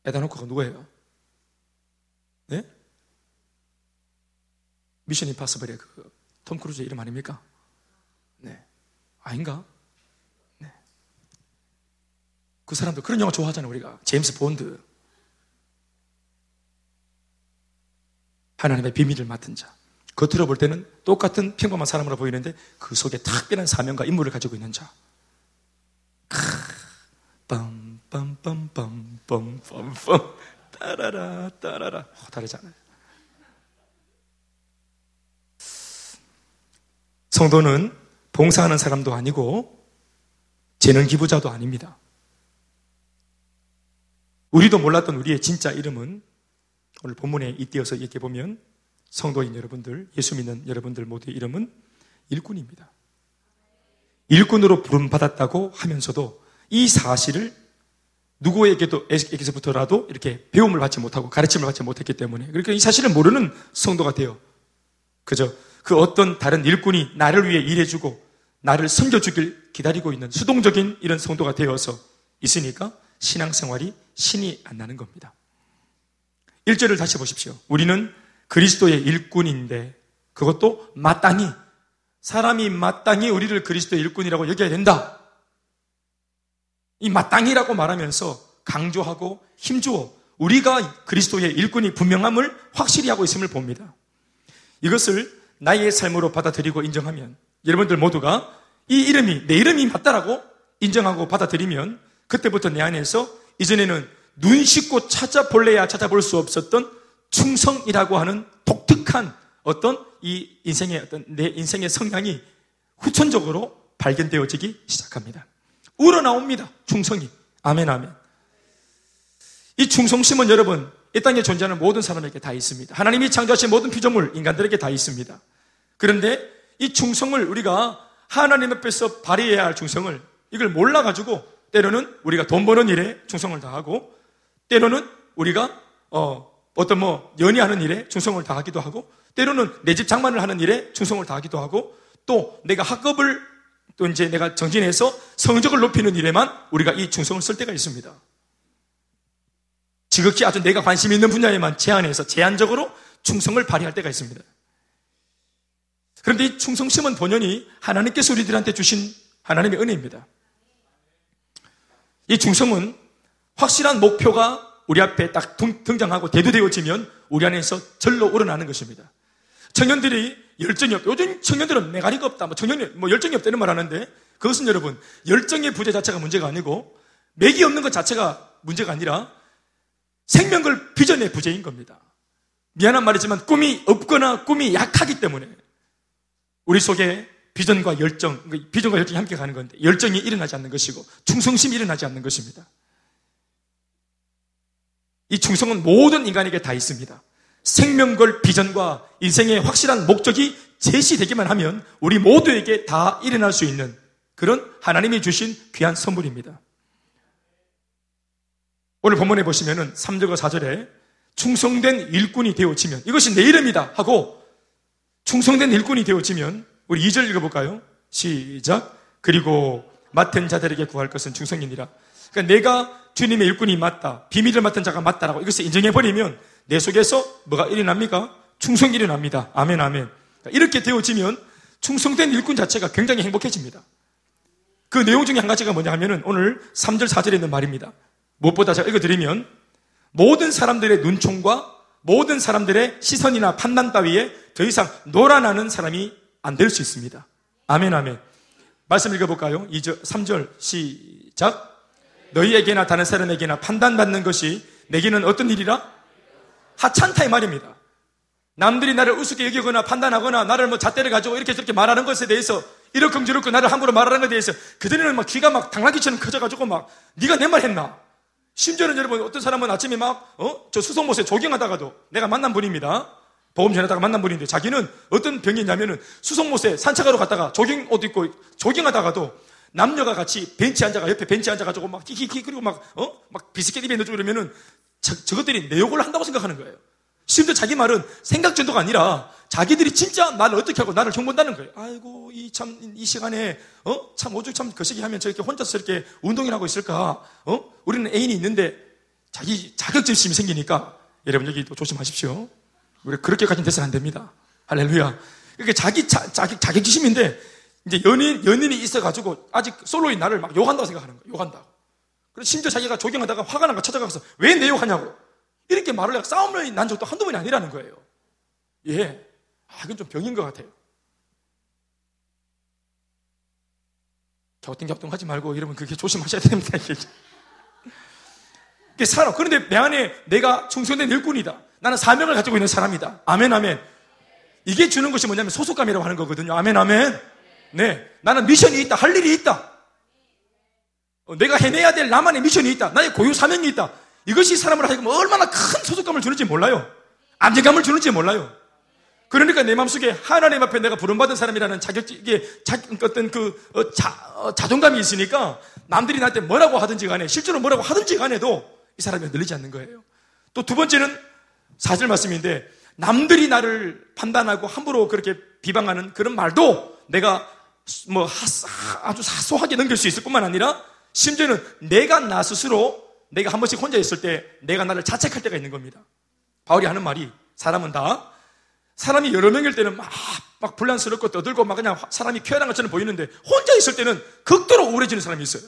에단 호크가 누구예요? 예? 미션 임파서블의 톰 크루즈의 이름 아닙니까? 네. 아닌가? 네. 그 사람들 그런 영화 좋아하잖아요, 우리가. 제임스 본드. 하나님의 비밀을 맡은 자. 겉으로 볼 때는 똑같은 평범한 사람으로 보이는데 그 속에 특별한 사명과 임무를 가지고 있는 자. 빰빰빰빰빰빰빰 따라라 따라라. 다르잖아요. 성도는 봉사하는 사람도 아니고 재능 기부자도 아닙니다. 우리도 몰랐던 우리의 진짜 이름은 오늘 본문에 잇띄어서 이렇게 보면 성도인 여러분들, 예수 믿는 여러분들 모두의 이름은 일꾼입니다. 일꾼으로 부름받았다고 하면서도 이 사실을 누구에게서부터라도 이렇게 배움을 받지 못하고 가르침을 받지 못했기 때문에, 그러니까 이 사실을 모르는 성도가 돼요. 그죠? 그 어떤 다른 일꾼이 나를 위해 일해주고 나를 섬겨주길 기다리고 있는 수동적인 이런 성도가 되어서 있으니까 신앙생활이 신이 안 나는 겁니다. 1절을 다시 보십시오. 우리는 그리스도의 일꾼인데, 그것도 마땅히, 사람이 마땅히 우리를 그리스도의 일꾼이라고 여겨야 된다. 이 마땅히라고 말하면서 강조하고 힘주어 우리가 그리스도의 일꾼이 분명함을 확실히 하고 있음을 봅니다. 이것을 나의 삶으로 받아들이고 인정하면, 여러분들 모두가 이 이름이 내 이름이 맞다라고 인정하고 받아들이면, 그때부터 내 안에서 이전에는 눈 씻고 찾아볼래야 찾아볼 수 없었던 충성이라고 하는 독특한 어떤 이 인생의 어떤 내 인생의 성향이 후천적으로 발견되어지기 시작합니다. 우러나옵니다. 충성이. 아멘, 아멘. 이 충성심은 여러분, 이 땅에 존재하는 모든 사람에게 다 있습니다. 하나님이 창조하신 모든 피조물, 인간들에게 다 있습니다. 그런데 이 충성을 우리가 하나님 앞에서 발휘해야 할 충성을 이걸 몰라가지고 때로는 우리가 돈 버는 일에 충성을 다하고, 때로는 우리가 어떤 연애하는 일에 충성을 다하기도 하고, 때로는 내 집 장만을 하는 일에 충성을 다하기도 하고, 또 내가 학업을 또 이제 내가 정진해서 성적을 높이는 일에만 우리가 이 충성을 쓸 때가 있습니다. 지극히 아주 내가 관심 있는 분야에만 제한해서 제한적으로 충성을 발휘할 때가 있습니다. 그런데 이 충성심은 본연히 하나님께서 우리들한테 주신 하나님의 은혜입니다. 이 충성은 확실한 목표가 우리 앞에 딱 등장하고 대두되어지면 우리 안에서 절로 우러나는 것입니다. 청년들이 열정이 없다. 요즘 청년들은 메가니가 없다. 열정이 없다는 말 하는데, 그것은 여러분, 열정의 부재 자체가 문제가 아니고 맥이 없는 것 자체가 문제가 아니라 생명걸 비전의 부재인 겁니다. 미안한 말이지만 꿈이 없거나 꿈이 약하기 때문에 우리 속에 비전과 열정이 함께 가는 건데, 열정이 일어나지 않는 것이고 충성심이 일어나지 않는 것입니다. 이 충성은 모든 인간에게 다 있습니다. 생명걸 비전과 인생의 확실한 목적이 제시되기만 하면 우리 모두에게 다 일어날 수 있는 그런 하나님이 주신 귀한 선물입니다. 오늘 본문에 보시면은 3절과 4절에 충성된 일꾼이 되어지면, 이것이 내 이름이다 하고 충성된 일꾼이 되어지면, 우리 2절 읽어볼까요? 시작. 그리고 맡은 자들에게 구할 것은 충성이니라. 그러니까 내가 주님의 일꾼이 맞다, 비밀을 맡은 자가 맞다라고 이것을 인정해버리면 내 속에서 뭐가 일어납니까? 충성이 일어납니다. 아멘, 아멘. 이렇게 되어지면 충성된 일꾼 자체가 굉장히 행복해집니다. 그 내용 중에 한 가지가 뭐냐 하면은 오늘 3절, 4절에 있는 말입니다. 무엇보다 제가 읽어드리면, 모든 사람들의 눈총과 모든 사람들의 시선이나 판단 따위에 더 이상 놀아나는 사람이 안 될 수 있습니다. 아멘, 아멘. 말씀 읽어볼까요? 2절, 3절 시작. 너희에게나 다른 사람에게나 판단받는 것이 내게는 어떤 일이라? 하찮다, 이 말입니다. 남들이 나를 우습게 여기거나 판단하거나 나를 잣대를 가지고 이렇게 저렇게 말하는 것에 대해서, 이러쿵저러쿵 나를 함부로 말하는 것에 대해서, 그전에는 귀가 당나귀처럼 커져가지고 네가 내 말 했나? 심지어는 여러분, 어떤 사람은 아침에 저 수송못에 조깅하다가도, 내가 만난 분입니다. 보험 전하다가 만난 분인데, 자기는 어떤 병이 있냐면은 수송못에 산책하러 갔다가 조깅 옷 입고 조깅하다가도 남녀가 같이 옆에 벤치에 앉아가지고 히히히 그리고 비스킷 입에 넣어주고 이러면은 저것들이 내 욕을 한다고 생각하는 거예요. 심지어 자기 말은 생각 전도가 아니라 자기들이 진짜 나를 어떻게 하고 나를 흉본다는 거예요. 아이고, 이 시간에, 참 오죽 참 거시기 하면 저렇게 혼자서 이렇게 운동이나 하고 있을까? 우리는 애인이 있는데 자기 자격지심이 생기니까, 여러분 여기 또 조심하십시오. 우리 그렇게까지는 돼서는 안 됩니다. 할렐루야. 그러니까 자격지심인데, 이제 연인이 있어가지고 아직 솔로인 나를 욕한다고 생각하는 거예요. 욕한다고. 그래서 심지어 자기가 조경하다가 화가 난 거 찾아가서 왜 내 욕하냐고 이렇게 말을 해서 싸움을 난 적도 한두 번이 아니라는 거예요. 예. 이건 좀 병인 것 같아요. 갸우뚱갸우뚱 하지 말고, 여러분 그렇게 조심하셔야 됩니다. 이게 사람. 그런데 내 안에 내가 충성된 일꾼이다, 나는 사명을 가지고 있는 사람이다. 아멘, 아멘. 이게 주는 것이 뭐냐면 소속감이라고 하는 거거든요. 아멘, 아멘. 네, 나는 미션이 있다. 할 일이 있다. 내가 해내야 될 나만의 미션이 있다. 나의 고유 사명이 있다. 이것이 사람을 하여금 얼마나 큰 소속감을 주는지 몰라요. 안정감을 주는지 몰라요. 그러니까 내 마음속에 하나님 앞에 내가 부름받은 사람이라는 자격증, 이게 어떤 자존감이 있으니까 남들이 나한테 뭐라고 하든지 간에, 실제로 뭐라고 하든지 간에도 이 사람이 흔들리지 않는 거예요. 또 두 번째는 4절 말씀인데, 남들이 나를 판단하고 함부로 그렇게 비방하는 그런 말도 내가 뭐 아주 사소하게 넘길 수 있을 뿐만 아니라, 심지어는 내가 나 스스로, 내가 한 번씩 혼자 있을 때 내가 나를 자책할 때가 있는 겁니다. 바울이 하는 말이, 사람은 다, 사람이 여러 명일 때는 막 불란스럽고 떠들고 막 그냥 사람이 쾌활한 것처럼 보이는데, 혼자 있을 때는 극도로 우울해지는 사람이 있어요.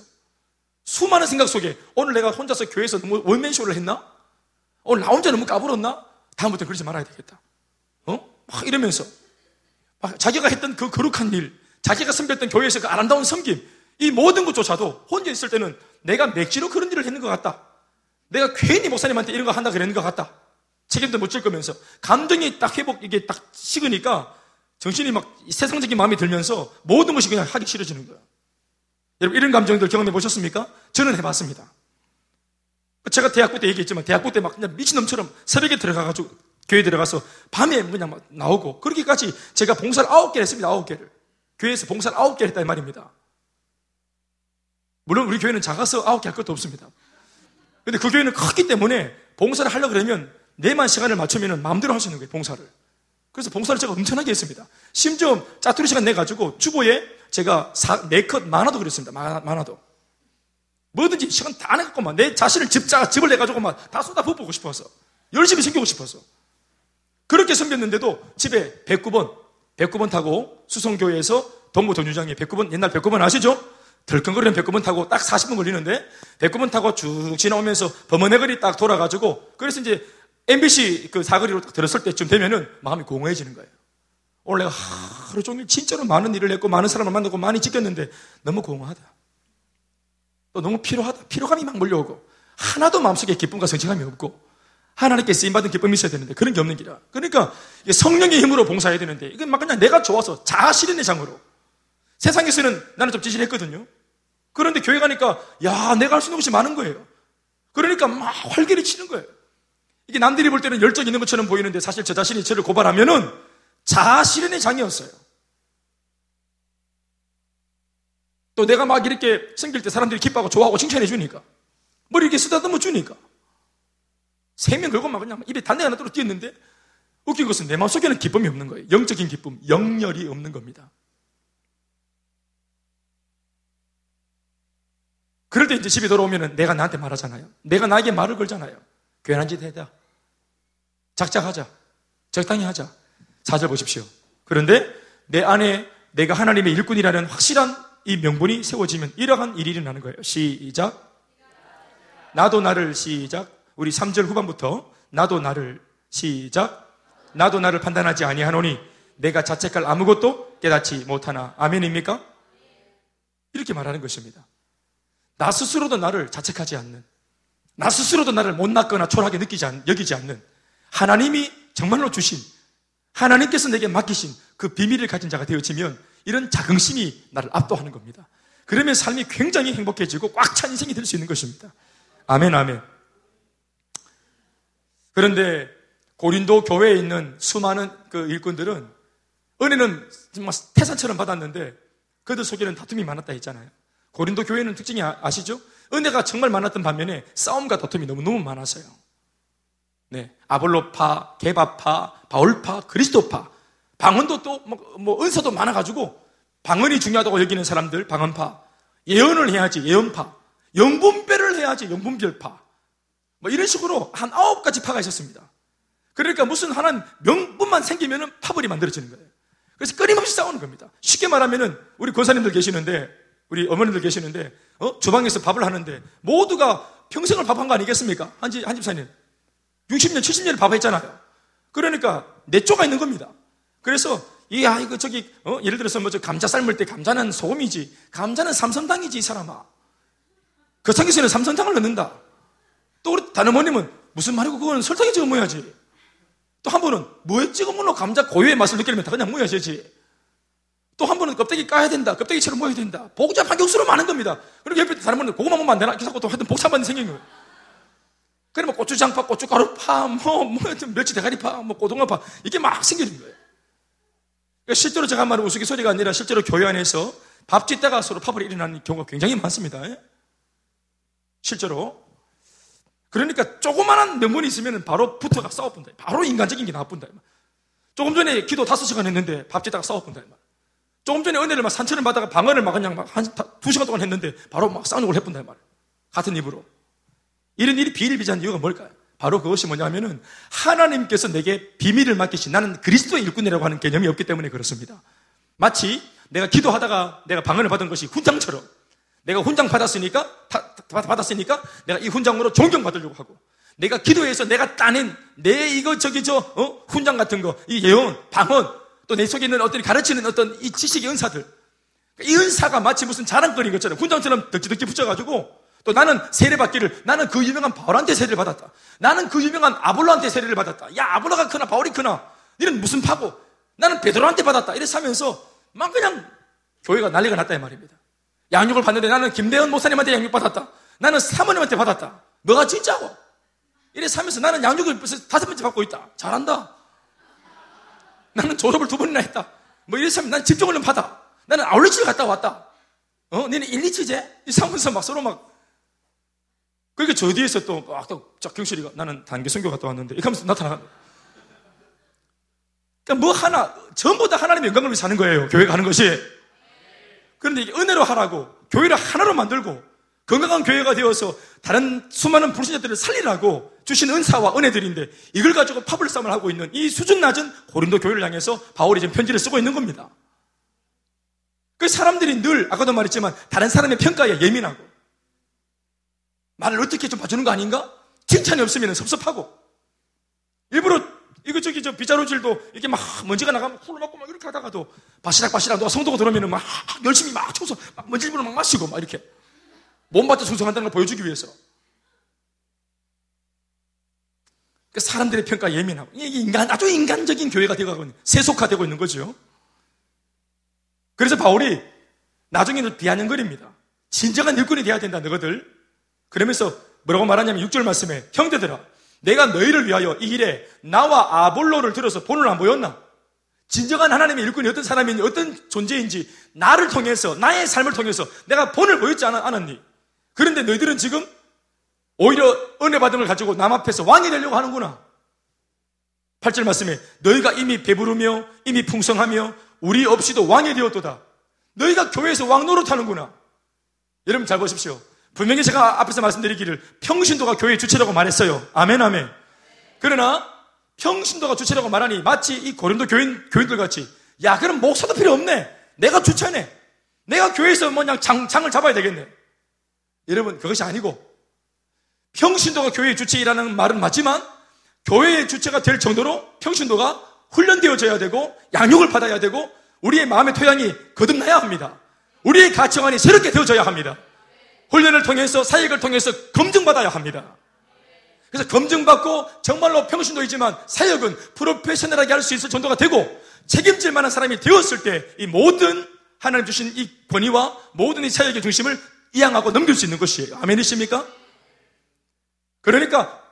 수많은 생각 속에, 오늘 내가 혼자서 교회에서 너무 원맨쇼를 했나? 오늘 나 혼자 너무 까불었나? 다음부터 그러지 말아야 되겠다. 막 이러면서 막 자기가 했던 그 거룩한 일, 자기가 섬겼던 교회에서 그 아름다운 섬김, 이 모든 것조차도 혼자 있을 때는 내가 맥지로 그런 일을 했는 것 같다. 내가 괜히 목사님한테 이런 거 한다 그랬는 것 같다. 책임도 못 질 거면서 감정이 딱 회복, 이게 딱 식으니까 정신이 막 세상적인 마음이 들면서 모든 것이 그냥 하기 싫어지는 거야. 여러분, 이런 감정들 경험해 보셨습니까? 저는 해봤습니다. 제가 대학부 때 얘기했지만, 대학부 때 막 그냥 미친놈처럼 새벽에 들어가가지고 교회 들어가서 밤에 그냥 막 나오고, 그렇게까지 제가 봉사를 9개를 했습니다. 9개를 교회에서 봉사를 9개를 했다 이 말입니다. 물론 우리 교회는 작아서 9개 할 것도 없습니다. 근데 그 교회는 컸기 때문에 봉사를 하려고 그러면 내만 시간을 맞추면 마음대로 할 수 있는 거예요, 봉사를. 그래서 봉사를 제가 엄청나게 했습니다. 심지어 짜투리 시간 내가지고 주보에 제가 4컷 많아도 그랬습니다. 많아도. 뭐든지 시간 다 내갖고만 내 자신을 집을 내가지고 막 다 쏟아 부어보고 싶어서, 열심히 생기고 싶어서 그렇게 섬겼는데도 집에 109번 타고 수성교회에서 동부 전유장에 109번, 옛날 109번 아시죠? 덜컹거리는 109번 타고 딱 40분 걸리는데, 109번 타고 쭉 지나오면서 범어내거리 딱 돌아가지고, 그래서 이제 MBC 그 사거리로 딱 들었을 때쯤 되면은 마음이 공허해지는 거예요. 오늘 내가 하루 종일 진짜로 많은 일을 했고, 많은 사람을 만나고, 많이 지켰는데 너무 공허하다. 또 너무 피로하다. 피로감이 막 몰려오고, 하나도 마음속에 기쁨과 성취감이 없고, 하나님께 쓰임받은 기쁨이 있어야 되는데 그런 게 없는 기라. 그러니까 성령의 힘으로 봉사해야 되는데, 이건 막 그냥 내가 좋아서 자아실현의 장으로. 세상에서는 나는 좀 지질했거든요. 그런데 교회 가니까 야, 내가 할 수 있는 것이 많은 거예요. 그러니까 막 활개를 치는 거예요. 이게 남들이 볼 때는 열정 있는 것처럼 보이는데, 사실 저 자신이 저를 고발하면은 자아실현의 장이었어요. 또 내가 막 이렇게 생길 때 사람들이 기뻐하고 좋아하고 칭찬해 주니까, 머리 이렇게 쓰다듬어 주니까, 세명 걸고 막 그냥 입에 단내가 나도록 뛰었는데, 웃긴 것은 내 마음속에는 기쁨이 없는 거예요. 영적인 기쁨, 영열이 없는 겁니다. 그럴 때 이제 집에 돌아오면은 내가 나한테 말하잖아요. 내가 나에게 말을 걸잖아요. 괜한 짓 해다. 작작하자. 적당히 하자. 4절 보십시오. 그런데 내 안에 내가 하나님의 일꾼이라는 확실한 이 명분이 세워지면 이러한 일이 일어나는 거예요. 시작. 나도 나를 시작. 우리 3절 후반부터 나도 나를 시작. 나도 나를 판단하지 아니하노니 내가 자책할 아무것도 깨닫지 못하나. 아멘입니까? 이렇게 말하는 것입니다. 나 스스로도 나를 자책하지 않는, 나 스스로도 나를 못났거나 초라하게 여기지 않는, 하나님이 정말로 주신, 하나님께서 내게 맡기신 그 비밀을 가진 자가 되어지면 이런 자긍심이 나를 압도하는 겁니다. 그러면 삶이 굉장히 행복해지고 꽉 찬 인생이 될 수 있는 것입니다. 아멘, 아멘. 그런데 고린도 교회에 있는 수많은 그 일꾼들은 은혜는 정말 태산처럼 받았는데 그들 속에는 다툼이 많았다 했잖아요. 고린도 교회는 특징이 아시죠? 은혜가 정말 많았던 반면에 싸움과 다툼이 너무너무 많았어요. 네, 아볼로파, 게바파, 바울파, 그리스도파, 방언도 또 뭐 은사도 많아가지고 방언이 중요하다고 여기는 사람들, 방언파, 예언을 해야지 예언파, 영분별을 해야지 영분별파, 뭐 이런 식으로 한 9가지 파가 있었습니다. 그러니까 무슨 하나 명분만 생기면은 파벌이 만들어지는 거예요. 그래서 끊임없이 싸우는 겁니다. 쉽게 말하면은 우리 권사님들 계시는데, 우리 어머님들 계시는데, 주방에서 밥을 하는데, 모두가 평생을 밥한 거 아니겠습니까? 한 집사님. 60년, 70년을 밥했잖아요. 그러니까, 내조가 있는 겁니다. 그래서, 예를 들어서 뭐, 감자 삶을 때 감자는 소금이지, 감자는 삼선당이지, 이 사람아. 거창에서는 삼선당을 넣는다. 또 우리 다른 어머님은, 무슨 말이고, 그건 설탕에 찍어 먹어야지. 또 한 분은, 뭐에 찍어 먹노? 감자 고유의 맛을 느끼려면 다 그냥 먹어야지. 또 한 분은 껍데기 까야 된다, 껍데기처럼 모여야 된다, 복잡한 게 억수로 많은 겁니다. 그리고 옆에 다른 분은 고구마 먹으면 안 되나? 계속 하여튼 복잡한 생긴 거예요. 그래 뭐 고추장파, 고춧가루파, 뭐 멸치 대가리파, 뭐 고등어파, 이게 막 생기는 거예요. 그러니까 실제로 제가 말한 우스갯소리가 아니라 실제로 교회 안에서 밥 짓다가 서로 파벌이 일어나는 경우가 굉장히 많습니다. 실제로. 그러니까 조그만한 명분이 있으면 바로 붙어가 싸워본다. 바로 인간적인 게 나쁜다. 조금 전에 기도 5시간 했는데 밥 짓다가 싸워본다. 조금 전에 은혜를 막 산천을 받다가 방언을 막 그냥 막 한 2시간 동안 했는데 바로 막 싸우는 걸 해본다. 같은 입으로. 이런 일이 비일비재한 이유가 뭘까요? 바로 그것이 뭐냐면은 하나님께서 내게 비밀을 맡기신, 나는 그리스도의 일꾼이라고 하는 개념이 없기 때문에 그렇습니다. 마치 내가 기도하다가 내가 방언을 받은 것이 훈장처럼, 내가 훈장 받았으니까 내가 이 훈장으로 존경받으려고 하고, 내가 기도해서 내가 따낸 내 이거 저기 저 훈장 같은 거, 이 예언, 방언, 또 내 속에 있는 어떤 가르치는 어떤 이 지식의 은사들, 이 은사가 마치 무슨 자랑거리인 것처럼 훈장처럼 덕지덕지 붙여가지고, 또 나는 세례받기를, 나는 그 유명한 바울한테 세례를 받았다, 나는 그 유명한 아볼로한테 세례를 받았다, 야 아볼로가 크나 바울이 크나, 이런 무슨 파고 나는 베드로한테 받았다, 이래서 하면서 막 그냥 교회가 난리가 났다 이 말입니다. 양육을 받는데 나는 김대현 목사님한테 양육받았다, 나는 사모님한테 받았다, 너가 진짜고, 이래서 하면서 나는 양육을 벌써 5번째 받고 있다, 잘한다, 나는 졸업을 2번이나 했다, 뭐 이래서 하면 나는 집중훈련 받아, 나는 아울리치를 갔다 왔다, 너는 1, 2주제? 이러면서 막 서로 막. 그러니까 저 뒤에서 또 막 경실이가 나는 단기 선교 갔다 왔는데 이렇게 하면서 나타나. 그러니까 뭐 하나 전부 다 하나님의 영광을 위해서 하는 거예요, 교회 가는 것이. 그런데 이게 은혜로 하라고, 교회를 하나로 만들고 건강한 교회가 되어서 다른 수많은 불신자들을 살리라고 주신 은사와 은혜들인데, 이걸 가지고 파벌 싸움을 하고 있는 이 수준 낮은 고린도 교회를 향해서 바울이 지금 편지를 쓰고 있는 겁니다. 그 사람들이 늘 아까도 말했지만 다른 사람의 평가에 예민하고, 말을 어떻게 좀 봐주는 거 아닌가? 칭찬이 없으면 섭섭하고, 일부러 이것저기 저 비자루질도 이렇게 막 먼지가 나가면 홀로 맞고 막 이렇게 하다가도 바시락바시락 누가 성도가 들어오면 막 열심히 막 쳐서 막 먼지 일부러 막 마시고 막 이렇게 몸밭에 충성한다는 걸 보여주기 위해서. 그 사람들의 평가에 예민하고, 이게 인간, 아주 인간적인 교회가 되어가고 있는, 세속화되고 있는 거죠. 그래서 바울이 나중에는 비아냥거립니다. 진정한 일꾼이 돼야 된다, 너희들. 그러면서 뭐라고 말하냐면 6절 말씀에, 형제들아, 내가 너희를 위하여 이 일에 나와 아볼로를 들어서 본을 안 보였나? 진정한 하나님의 일꾼이 어떤 사람인지, 어떤 존재인지, 나를 통해서, 나의 삶을 통해서 내가 본을 보였지 않았니? 그런데 너희들은 지금 오히려 은혜 받음을 가지고 남 앞에서 왕이 되려고 하는구나. 8절 말씀에, 너희가 이미 배부르며 이미 풍성하며 우리 없이도 왕이 되었도다. 너희가 교회에서 왕 노릇하는구나. 여러분 잘 보십시오. 분명히 제가 앞에서 말씀드리기를 평신도가 교회의 주체라고 말했어요. 아멘, 아멘. 그러나 평신도가 주체라고 말하니 마치 이 고린도 교인들 같이, 야 그럼 목사도 필요 없네, 내가 주체네, 내가 교회에서 뭐냐 장을 잡아야 되겠네. 여러분 그것이 아니고, 평신도가 교회의 주체라는 말은 맞지만 교회의 주체가 될 정도로 평신도가 훈련되어져야 되고, 양육을 받아야 되고, 우리의 마음의 토양이 거듭나야 합니다. 우리의 가치관이 새롭게 되어져야 합니다. 훈련을 통해서, 사역을 통해서 검증받아야 합니다. 그래서 검증받고 정말로 평신도이지만 사역은 프로페셔널하게 할 수 있을 정도가 되고, 책임질 만한 사람이 되었을 때 이 모든 하나님 주신 이 권위와 모든 이 사역의 중심을 이양하고 넘길 수 있는 것이에요. 아멘이십니까? 그러니까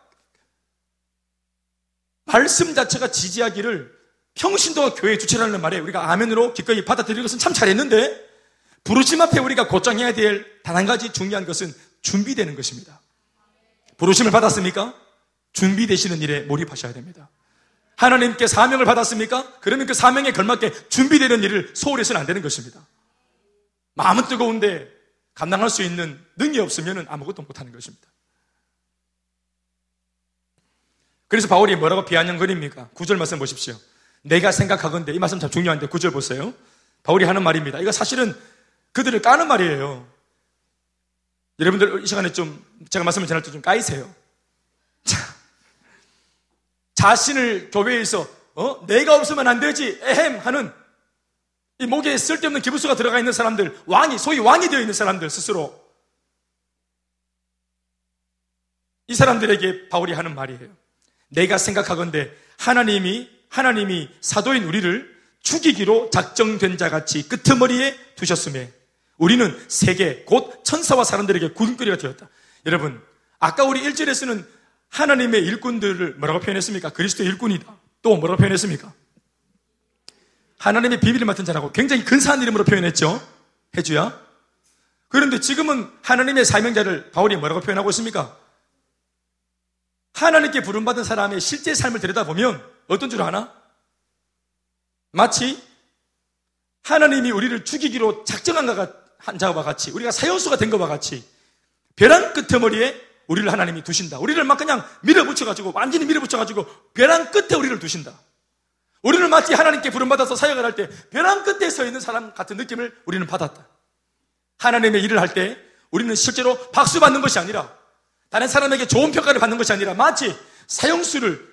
말씀 자체가 지지하기를 평신도가 교회의 주체라는 말에 우리가 아멘으로 기꺼이 받아들이는 것은 참 잘했는데, 부르심 앞에 우리가 곧장해야 될 단 한 가지 중요한 것은 준비되는 것입니다. 부르심을 받았습니까? 준비되시는 일에 몰입하셔야 됩니다. 하나님께 사명을 받았습니까? 그러면 그 사명에 걸맞게 준비되는 일을 소홀히 해서는 안 되는 것입니다. 마음은 뜨거운데 감당할 수 있는 능력이 없으면 아무것도 못하는 것입니다. 그래서 바울이 뭐라고 비아냥거립니까? 9절 말씀 보십시오. 내가 생각하건대, 이 말씀 참 중요한데 9절 보세요. 바울이 하는 말입니다. 이거 사실은 그들을 까는 말이에요. 여러분들 이 시간에 좀 제가 말씀을 전할 때 좀 까이세요. 자신을 교회에서 내가 없으면 안 되지 에헴 하는 이 목에 쓸데없는 기부수가 들어가 있는 사람들, 왕이, 소위 왕이 되어 있는 사람들 스스로, 이 사람들에게 바울이 하는 말이에요. 내가 생각하건대 하나님이 사도인 우리를 죽이기로 작정된 자같이 끄트머리에 두셨음에 우리는 세계 곧 천사와 사람들에게 군거리가 되었다. 여러분, 아까 우리 1절에서는 하나님의 일꾼들을 뭐라고 표현했습니까? 그리스도의 일꾼이다. 또 뭐라고 표현했습니까? 하나님의 비밀을 맡은 자라고 굉장히 근사한 이름으로 표현했죠. 해주야. 그런데 지금은 하나님의 사명자를 바울이 뭐라고 표현하고 있습니까? 하나님께 부름받은 사람의 실제 삶을 들여다보면 어떤 줄 아나? 마치 하나님이 우리를 죽이기로 작정한 자와 같이, 우리가 사형수가 된 것과 같이 벼랑 끄트머리에 우리를 하나님이 두신다. 우리를 막 그냥 밀어붙여가지고, 완전히 밀어붙여가지고 벼랑 끝에 우리를 두신다. 우리를 마치 하나님께 부름받아서 사역을 할 때 벼랑 끝에 서 있는 사람 같은 느낌을 우리는 받았다. 하나님의 일을 할 때 우리는 실제로 박수 받는 것이 아니라, 다른 사람에게 좋은 평가를 받는 것이 아니라, 마치 사형수를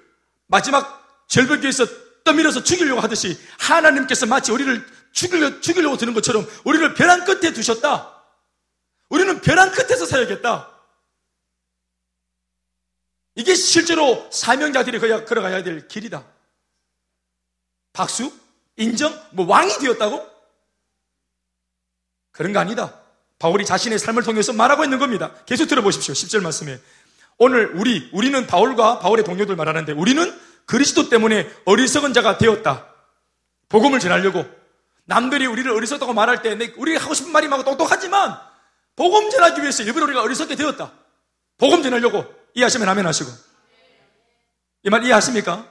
마지막 절벽에서 떠밀어서 죽이려고 하듯이 하나님께서 마치 우리를 죽이려고 드는 것처럼 우리를 벼랑 끝에 두셨다. 우리는 벼랑 끝에서 사역했다. 이게 실제로 사명자들이 걸어가야 될 길이다. 박수? 인정? 뭐 왕이 되었다고? 그런 거 아니다. 바울이 자신의 삶을 통해서 말하고 있는 겁니다. 계속 들어보십시오. 10절 말씀에 오늘 우리는 바울과 바울의 동료들 말하는데, 우리는 그리스도 때문에 어리석은 자가 되었다. 복음을 전하려고 남들이 우리를 어리석다고 말할 때 우리가 하고 싶은 말이 막 똑똑하지만 복음 전하기 위해서 일부러 우리가 어리석게 되었다. 복음 전하려고. 이해하시면 아멘 하시고. 이 말 이해하십니까?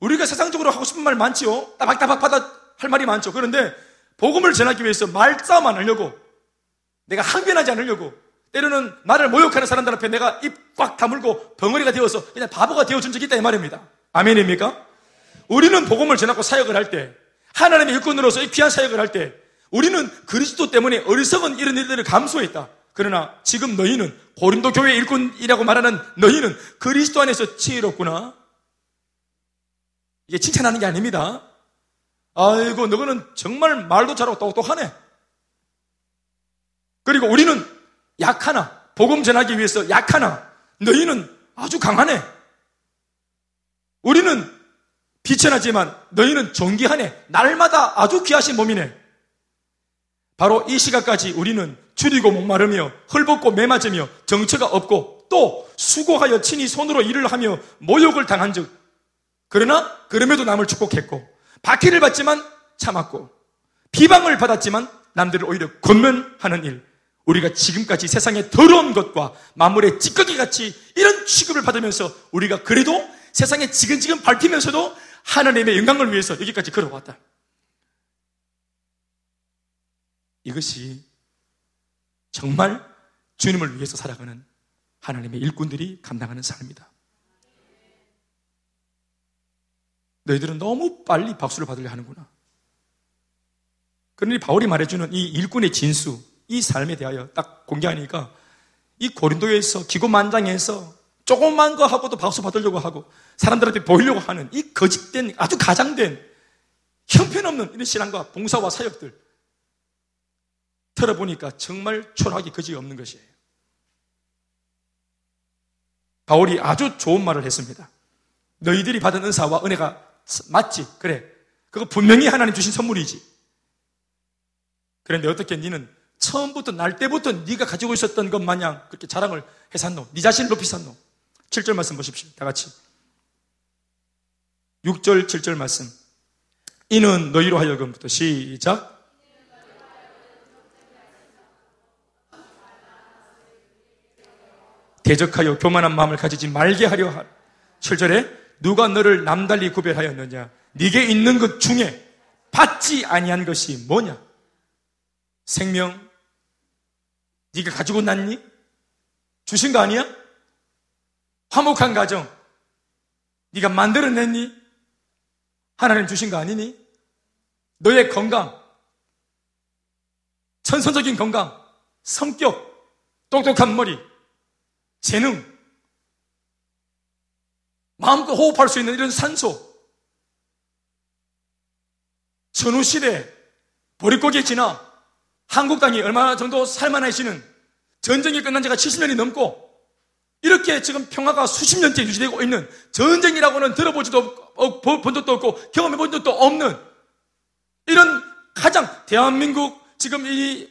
우리가 세상적으로 하고 싶은 말 많지요. 따박따박하다 할 말이 많죠. 그런데 복음을 전하기 위해서 말싸움 안 하려고, 내가 항변하지 않으려고, 때로는 나를 모욕하는 사람들 앞에 내가 입 꽉 다물고 덩어리가 되어서 그냥 바보가 되어준 적이 있다, 이 말입니다. 아멘입니까? 우리는 복음을 전하고 사역을 할 때, 하나님의 일꾼으로서 이 귀한 사역을 할 때 우리는 그리스도 때문에 어리석은 이런 일들을 감수했다. 그러나 지금 너희는, 고린도 교회 일꾼이라고 말하는 너희는 그리스도 안에서 지혜롭구나. 이게 칭찬하는 게 아닙니다. 아이고, 너는 정말 말도 잘하고 똑똑하네. 그리고 우리는 약하나, 복음 전하기 위해서 약하나 너희는 아주 강하네. 우리는 비천하지만 너희는 존귀하네. 날마다 아주 귀하신 몸이네. 바로 이 시각까지 우리는 줄이고 목마르며 헐벗고 매맞으며 정처가 없고 또 수고하여 친히 손으로 일을 하며 모욕을 당한 즉, 그러나 그럼에도 남을 축복했고, 박해를 받지만 참았고, 비방을 받았지만 남들을 오히려 권면하는 일, 우리가 지금까지 세상의 더러운 것과 만물의 찌꺼기같이 이런 취급을 받으면서 우리가 그래도 세상에 지근지근 밟히면서도 하나님의 영광을 위해서 여기까지 걸어왔다. 이것이 정말 주님을 위해서 살아가는 하나님의 일꾼들이 감당하는 삶이다. 너희들은 너무 빨리 박수를 받으려 하는구나. 그러니 바울이 말해주는 이 일꾼의 진수, 이 삶에 대하여 딱 공개하니까, 이 고린도에서 기고만장해서 조그만 거 하고도 박수 받으려고 하고 사람들한테 보이려고 하는 이 거짓된, 아주 가장된 형편없는 이런 신앙과 봉사와 사역들 들어보니까 정말 초라하기 그지없는 것이에요. 바울이 아주 좋은 말을 했습니다. 너희들이 받은 은사와 은혜가 맞지? 그래, 그거 분명히 하나님 주신 선물이지. 그런데 어떻게 너는 처음부터, 날 때부터 네가 가지고 있었던 것 마냥 그렇게 자랑을 해 샀노? 네 자신을 높이 샀노? 7절 말씀 보십시오. 다 같이 6절 7절 말씀. 이는 너희로 하여금부터 시작. 대적하여 교만한 마음을 가지지 말게 하려 하라. 7절에 누가 너를 남달리 구별하였느냐? 네게 있는 것 중에 받지 아니한 것이 뭐냐? 생명, 네가 가지고 났니? 주신 거 아니야? 화목한 가정, 네가 만들어냈니? 하나님 주신 거 아니니? 너의 건강, 천선적인 건강, 성격, 똑똑한 머리, 재능, 마음껏 호흡할 수 있는 이런 산소, 전후시대 보릿고개 지나 한국 땅이 얼마 정도 살만해지는, 전쟁이 끝난 지가 70년이 넘고 이렇게 지금 평화가 수십 년째 유지되고 있는, 전쟁이라고는 들어본 적도 없고 경험해 본 적도 없는 이런 가장 대한민국 지금 이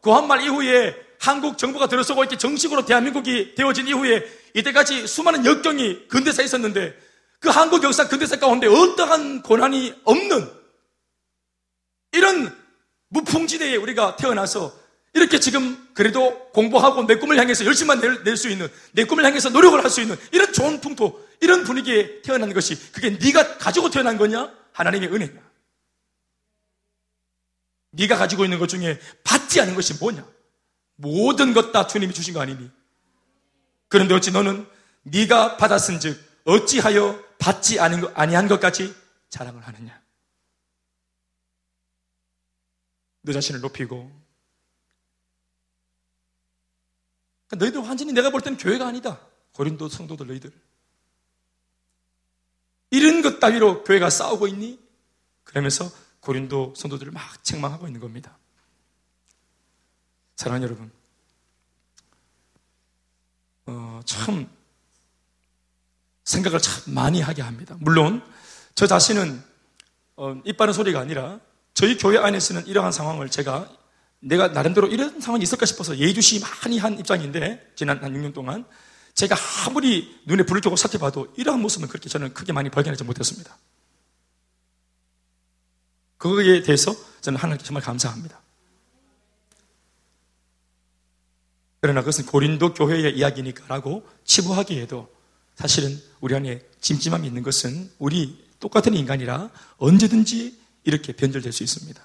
구한말 이후에 한국 정부가 들어서고 이렇게 정식으로 대한민국이 되어진 이후에 이때까지 수많은 역경이 근대사에 있었는데 그 한국 역사 근대사 가운데 어떠한 고난이 없는 이런 무풍지대에 우리가 태어나서 이렇게 지금 그래도 공부하고 내 꿈을 향해서 열심만 낼 수 있는 내 꿈을 향해서 노력을 할 수 있는 이런 좋은 풍토 이런 분위기에 태어난 것이 그게 네가 가지고 태어난 거냐? 하나님의 은혜냐? 네가 가지고 있는 것 중에 받지 않은 것이 뭐냐? 모든 것 다 주님이 주신 거 아니니? 그런데 어찌 너는 네가 받았은 즉 어찌하여 받지 아니한 것까지 자랑을 하느냐? 너 자신을 높이고 너희들 완전히 내가 볼 때는 교회가 아니다. 고린도 성도들 너희들. 이런 것 따위로 교회가 싸우고 있니? 그러면서 고린도 성도들을 막 책망하고 있는 겁니다. 사랑하는 여러분, 참 생각을 참 많이 하게 합니다. 물론 저 자신은 입 바른 소리가 아니라 저희 교회 안에서는 이러한 상황을 내가 나름대로 이런 상황이 있을까 싶어서 예의주시 많이 한 입장인데 지난 한 6년 동안 제가 아무리 눈에 불을 켜고 살펴봐도 이러한 모습은 그렇게 저는 크게 많이 발견하지 못했습니다. 그거에 대해서 저는 하나님께 정말 감사합니다. 그러나 그것은 고린도 교회의 이야기니까라고 치부하기에도 사실은 우리 안에 찜찜함이 있는 것은 우리 똑같은 인간이라 언제든지 이렇게 변절될 수 있습니다.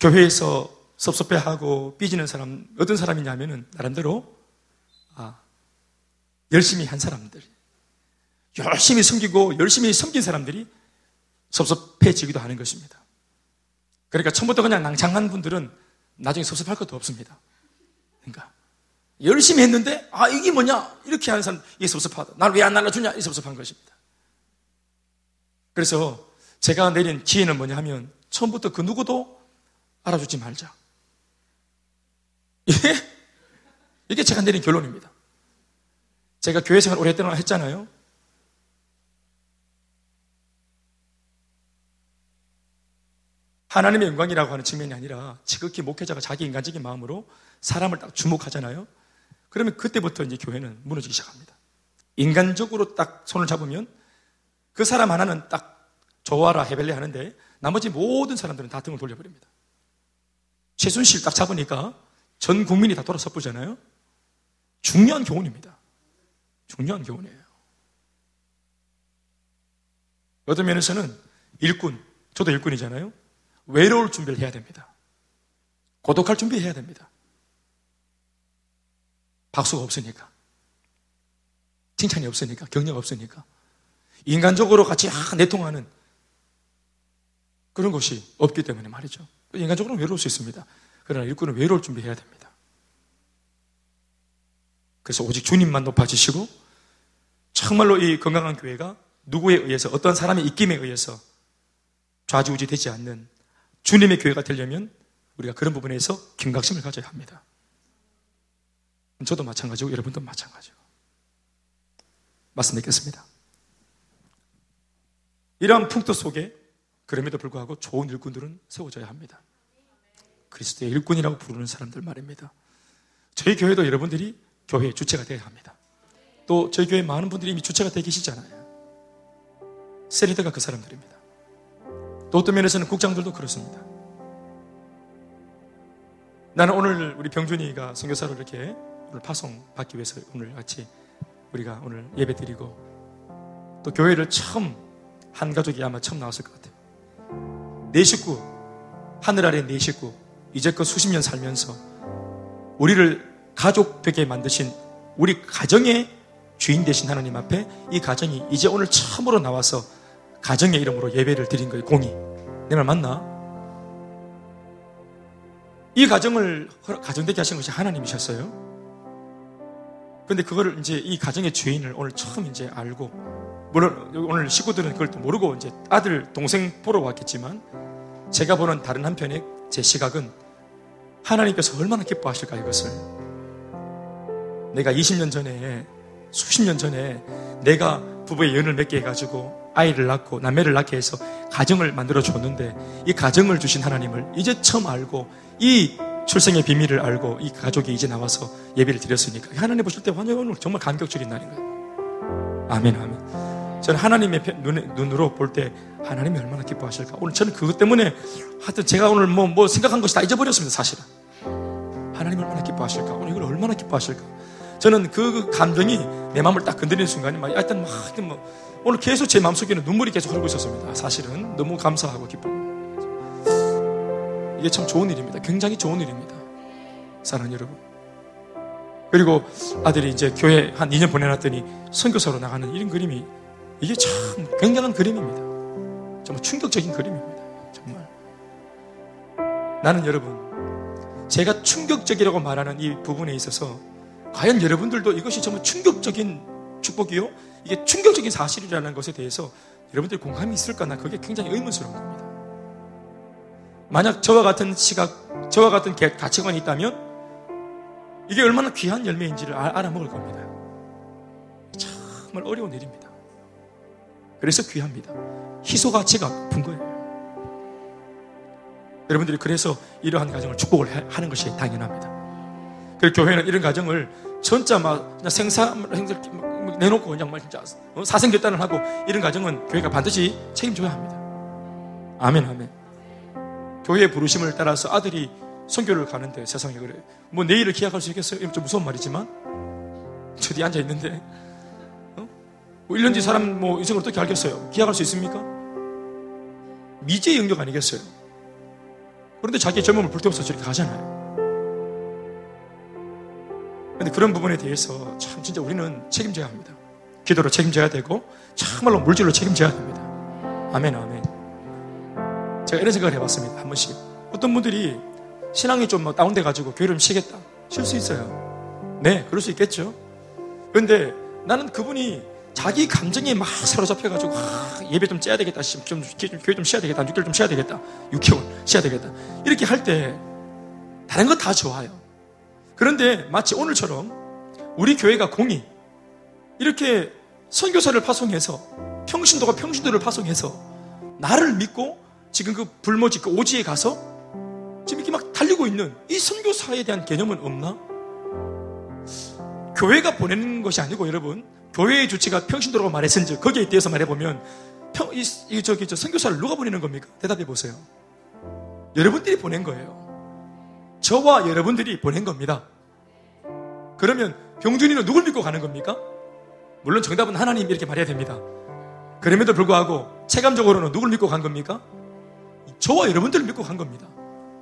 교회에서 섭섭해하고 삐지는 사람 어떤 사람이냐면은 나름대로 열심히 한 사람들, 열심히 섬기고 열심히 섬긴 사람들이 섭섭해지기도 하는 것입니다. 그러니까 처음부터 그냥 낭창한 분들은 나중에 섭섭할 것도 없습니다. 그러니까 열심히 했는데 이게 뭐냐 이렇게 하는 사람 이게 섭섭하다. 날 왜 안 날라주냐 이 섭섭한 것입니다. 그래서 제가 내린 기회는 뭐냐 하면 처음부터 그 누구도 알아주지 말자. 이게 제가 내린 결론입니다. 제가 교회 생활 오래 했다고 했잖아요. 하나님의 영광이라고 하는 측면이 아니라 지극히 목회자가 자기 인간적인 마음으로 사람을 딱 주목하잖아요. 그러면 그때부터 이제 교회는 무너지기 시작합니다. 인간적으로 딱 손을 잡으면 그 사람 하나는 딱 좋아라 헤벨레 하는데 나머지 모든 사람들은 다 등을 돌려버립니다. 최순실 딱 잡으니까 전 국민이 다 돌아서보잖아요. 중요한 교훈입니다. 중요한 교훈이에요. 어떤 면에서는 저도 일꾼이잖아요. 외로울 준비를 해야 됩니다. 고독할 준비해야 됩니다. 박수가 없으니까. 칭찬이 없으니까. 격려가 없으니까. 인간적으로 같이 내통하는 그런 것이 없기 때문에 말이죠. 인간적으로는 외로울 수 있습니다. 그러나 일꾼은 외로울 준비해야 됩니다. 그래서 오직 주님만 높아지시고 정말로 이 건강한 교회가 누구에 의해서 어떤 사람의 입김에 의해서 좌지우지 되지 않는 주님의 교회가 되려면 우리가 그런 부분에서 경각심을 가져야 합니다. 저도 마찬가지고 여러분도 마찬가지고 말씀 드리겠습니다. 이러한 풍토 속에 그럼에도 불구하고 좋은 일꾼들은 세워져야 합니다. 그리스도의 일꾼이라고 부르는 사람들 말입니다. 저희 교회도 여러분들이 교회의 주체가 되어야 합니다. 또 저희 교회 많은 분들이 이미 주체가 되어 계시잖아요. 세리더가 그 사람들입니다. 또 어떤 면에서는 국장들도 그렇습니다. 나는 오늘 우리 병준이가 선교사로 이렇게 오늘 파송받기 위해서 오늘 같이 우리가 오늘 예배드리고 또 교회를 처음 한 가족이 아마 처음 나왔을 것 같아요. 내 식구, 하늘 아래 내 식구, 이제껏 수십 년 살면서 우리를 가족 되게 만드신 우리 가정의 주인 되신 하나님 앞에 이 가정이 이제 오늘 처음으로 나와서 가정의 이름으로 예배를 드린 거예요. 공이. 내 말 맞나? 이 가정을 가정되게 하신 것이 하나님이셨어요. 그런데 그거를 이제 이 가정의 주인을 오늘 처음 이제 알고 물론 오늘 식구들은 그걸 또 모르고 이제 아들, 동생 보러 왔겠지만 제가 보는 다른 한편의 제 시각은 하나님께서 얼마나 기뻐하실까 이것을 내가 20년 전에 수십 년 전에 내가 부부의 연을 맺게 해가지고 아이를 낳고 남매를 낳게 해서 가정을 만들어 줬는데 이 가정을 주신 하나님을 이제 처음 알고 이 출생의 비밀을 알고 이 가족이 이제 나와서 예배를 드렸으니까 하나님 보실 때 오늘 정말 감격적인 날인 거예요. 아멘, 아멘. 저는 하나님의 눈으로 볼 때 하나님이 얼마나 기뻐하실까. 오늘 저는 그것 때문에 하여튼 제가 오늘 뭐 생각한 것이 다 잊어버렸습니다, 사실은. 하나님이 얼마나 기뻐하실까. 오늘 이걸 얼마나 기뻐하실까. 저는 그 감정이 내 마음을 딱 건드리는 순간이 막 하여튼 오늘 계속 제 마음속에는 눈물이 계속 흐르고 있었습니다. 사실은 너무 감사하고 기쁩니다. 이게 참 좋은 일입니다. 굉장히 좋은 일입니다. 사랑하는 여러분. 그리고 아들이 이제 교회 한 2년 보내놨더니 선교사로 나가는 이런 그림이, 이게 참 굉장한 그림입니다. 정말 충격적인 그림입니다. 정말. 나는 여러분, 제가 충격적이라고 말하는 이 부분에 있어서 과연 여러분들도 이것이 정말 충격적인 축복이요, 이게 충격적인 사실이라는 것에 대해서 여러분들이 공감이 있을까? 나 그게 굉장히 의문스러운 겁니다. 만약 저와 같은 시각, 저와 같은 가치관이 있다면 이게 얼마나 귀한 열매인지를 알아먹을 겁니다. 정말 어려운 일입니다. 그래서 귀합니다. 희소가치가 높은 거예요. 여러분들이 그래서 이러한 가정을 축복을 하는 것이 당연합니다. 그리고 교회는 이런 가정을 진짜 막 그냥 생사 내놓고 그냥 막 진짜 사생결단을 하고 이런 가정은 교회가 반드시 책임져야 합니다. 아멘, 아멘. 교회의 부르심을 따라서 아들이 선교를 가는데, 세상에 그래 뭐 내일을 기약할 수 있겠어요? 좀 무서운 말이지만 저 뒤에 앉아있는데 뭐 1년 뒤 사람 뭐 인생을 어떻게 알겠어요? 기약할 수 있습니까? 미지의 영역 아니겠어요? 그런데 자기의 젊음을 불태워서 저렇게 가잖아요. 그런데 그런 부분에 대해서 참 진짜 우리는 책임져야 합니다. 기도로 책임져야 되고 정말로 물질로 책임져야 됩니다. 아멘, 아멘. 제가 이런 생각을 해봤습니다. 한 번씩. 어떤 분들이 신앙이 좀 다운돼가지고 교회를 쉬겠다. 쉴 수 있어요. 네, 그럴 수 있겠죠. 그런데 나는 그분이 자기 감정에 막 사로잡혀가지고 예배 좀 째야 되겠다. 교회 좀 쉬어야 되겠다. 6개월 좀 쉬어야 되겠다. 6개월 쉬어야 되겠다. 이렇게 할 때 다른 거 다 좋아요. 그런데 마치 오늘처럼 우리 교회가 공이 이렇게 선교사를 파송해서 평신도가 평신도를 파송해서 나를 믿고 지금 그 불모지, 그 오지에 가서 지금 이렇게 막 달리고 있는 이 선교사에 대한 개념은 없나? 교회가 보내는 것이 아니고 여러분, 교회의 주체가 평신도라고 말했은지 거기에 대해서 말해보면 저 선교사를 누가 보내는 겁니까? 대답해 보세요. 여러분들이 보낸 거예요. 저와 여러분들이 보낸 겁니다. 그러면 병준이는 누굴 믿고 가는 겁니까? 물론 정답은 하나님, 이렇게 말해야 됩니다. 그럼에도 불구하고 체감적으로는 누굴 믿고 간 겁니까? 저와 여러분들을 믿고 간 겁니다.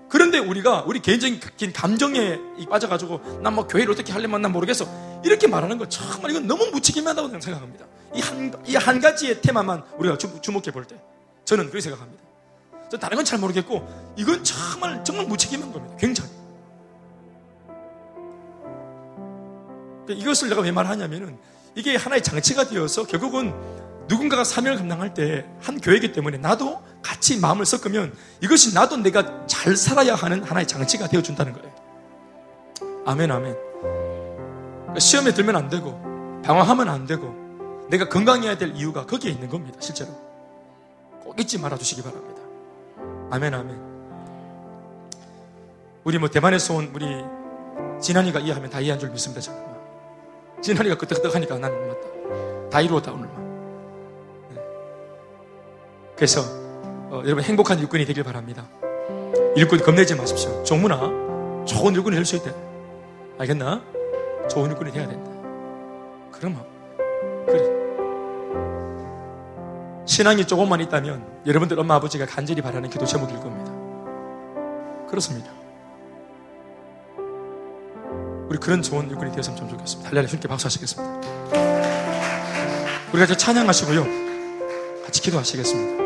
그런데 우리가 우리 개인적인 감정에 빠져가지고 난 뭐 교회를 어떻게 하려면 난 모르겠어 이렇게 말하는 거 정말 이건 너무 무책임하다고 생각합니다. 이 한 가지의 테마만 우리가 주목해 볼 때 저는 그렇게 생각합니다. 저 다른 건 잘 모르겠고 이건 정말 무책임한 겁니다. 굉장히. 이것을 내가 왜 말하냐면은 이게 하나의 장치가 되어서 결국은 누군가가 사명을 감당할 때 한 교회이기 때문에 나도 같이 마음을 섞으면 이것이 나도 내가 잘 살아야 하는 하나의 장치가 되어준다는 거예요. 아멘, 아멘. 시험에 들면 안 되고 방황하면 안 되고 내가 건강해야 될 이유가 거기에 있는 겁니다. 실제로 꼭 잊지 말아주시기 바랍니다. 아멘, 아멘. 우리 뭐 대만에서 온 우리 진한이가 이해하면 다 이해한 줄 믿습니다. 잠깐만. 진한이가 그때그때 하니까 난 맞다 다 이루었다 오늘만. 그래서 여러분 행복한 일꾼이 되길 바랍니다. 일꾼 겁내지 마십시오. 종문아, 좋은 일꾼이 될 수 있다. 알겠나? 좋은 일꾼이 돼야 된다. 그러면 그래. 신앙이 조금만 있다면 여러분들 엄마 아버지가 간절히 바라는 기도 제목일 겁니다. 그렇습니다. 우리 그런 좋은 일꾼이 되었으면 참 좋겠습니다. 달려라 주님께 박수하시겠습니다. 우리 같이 찬양하시고요, 같이 기도하시겠습니다.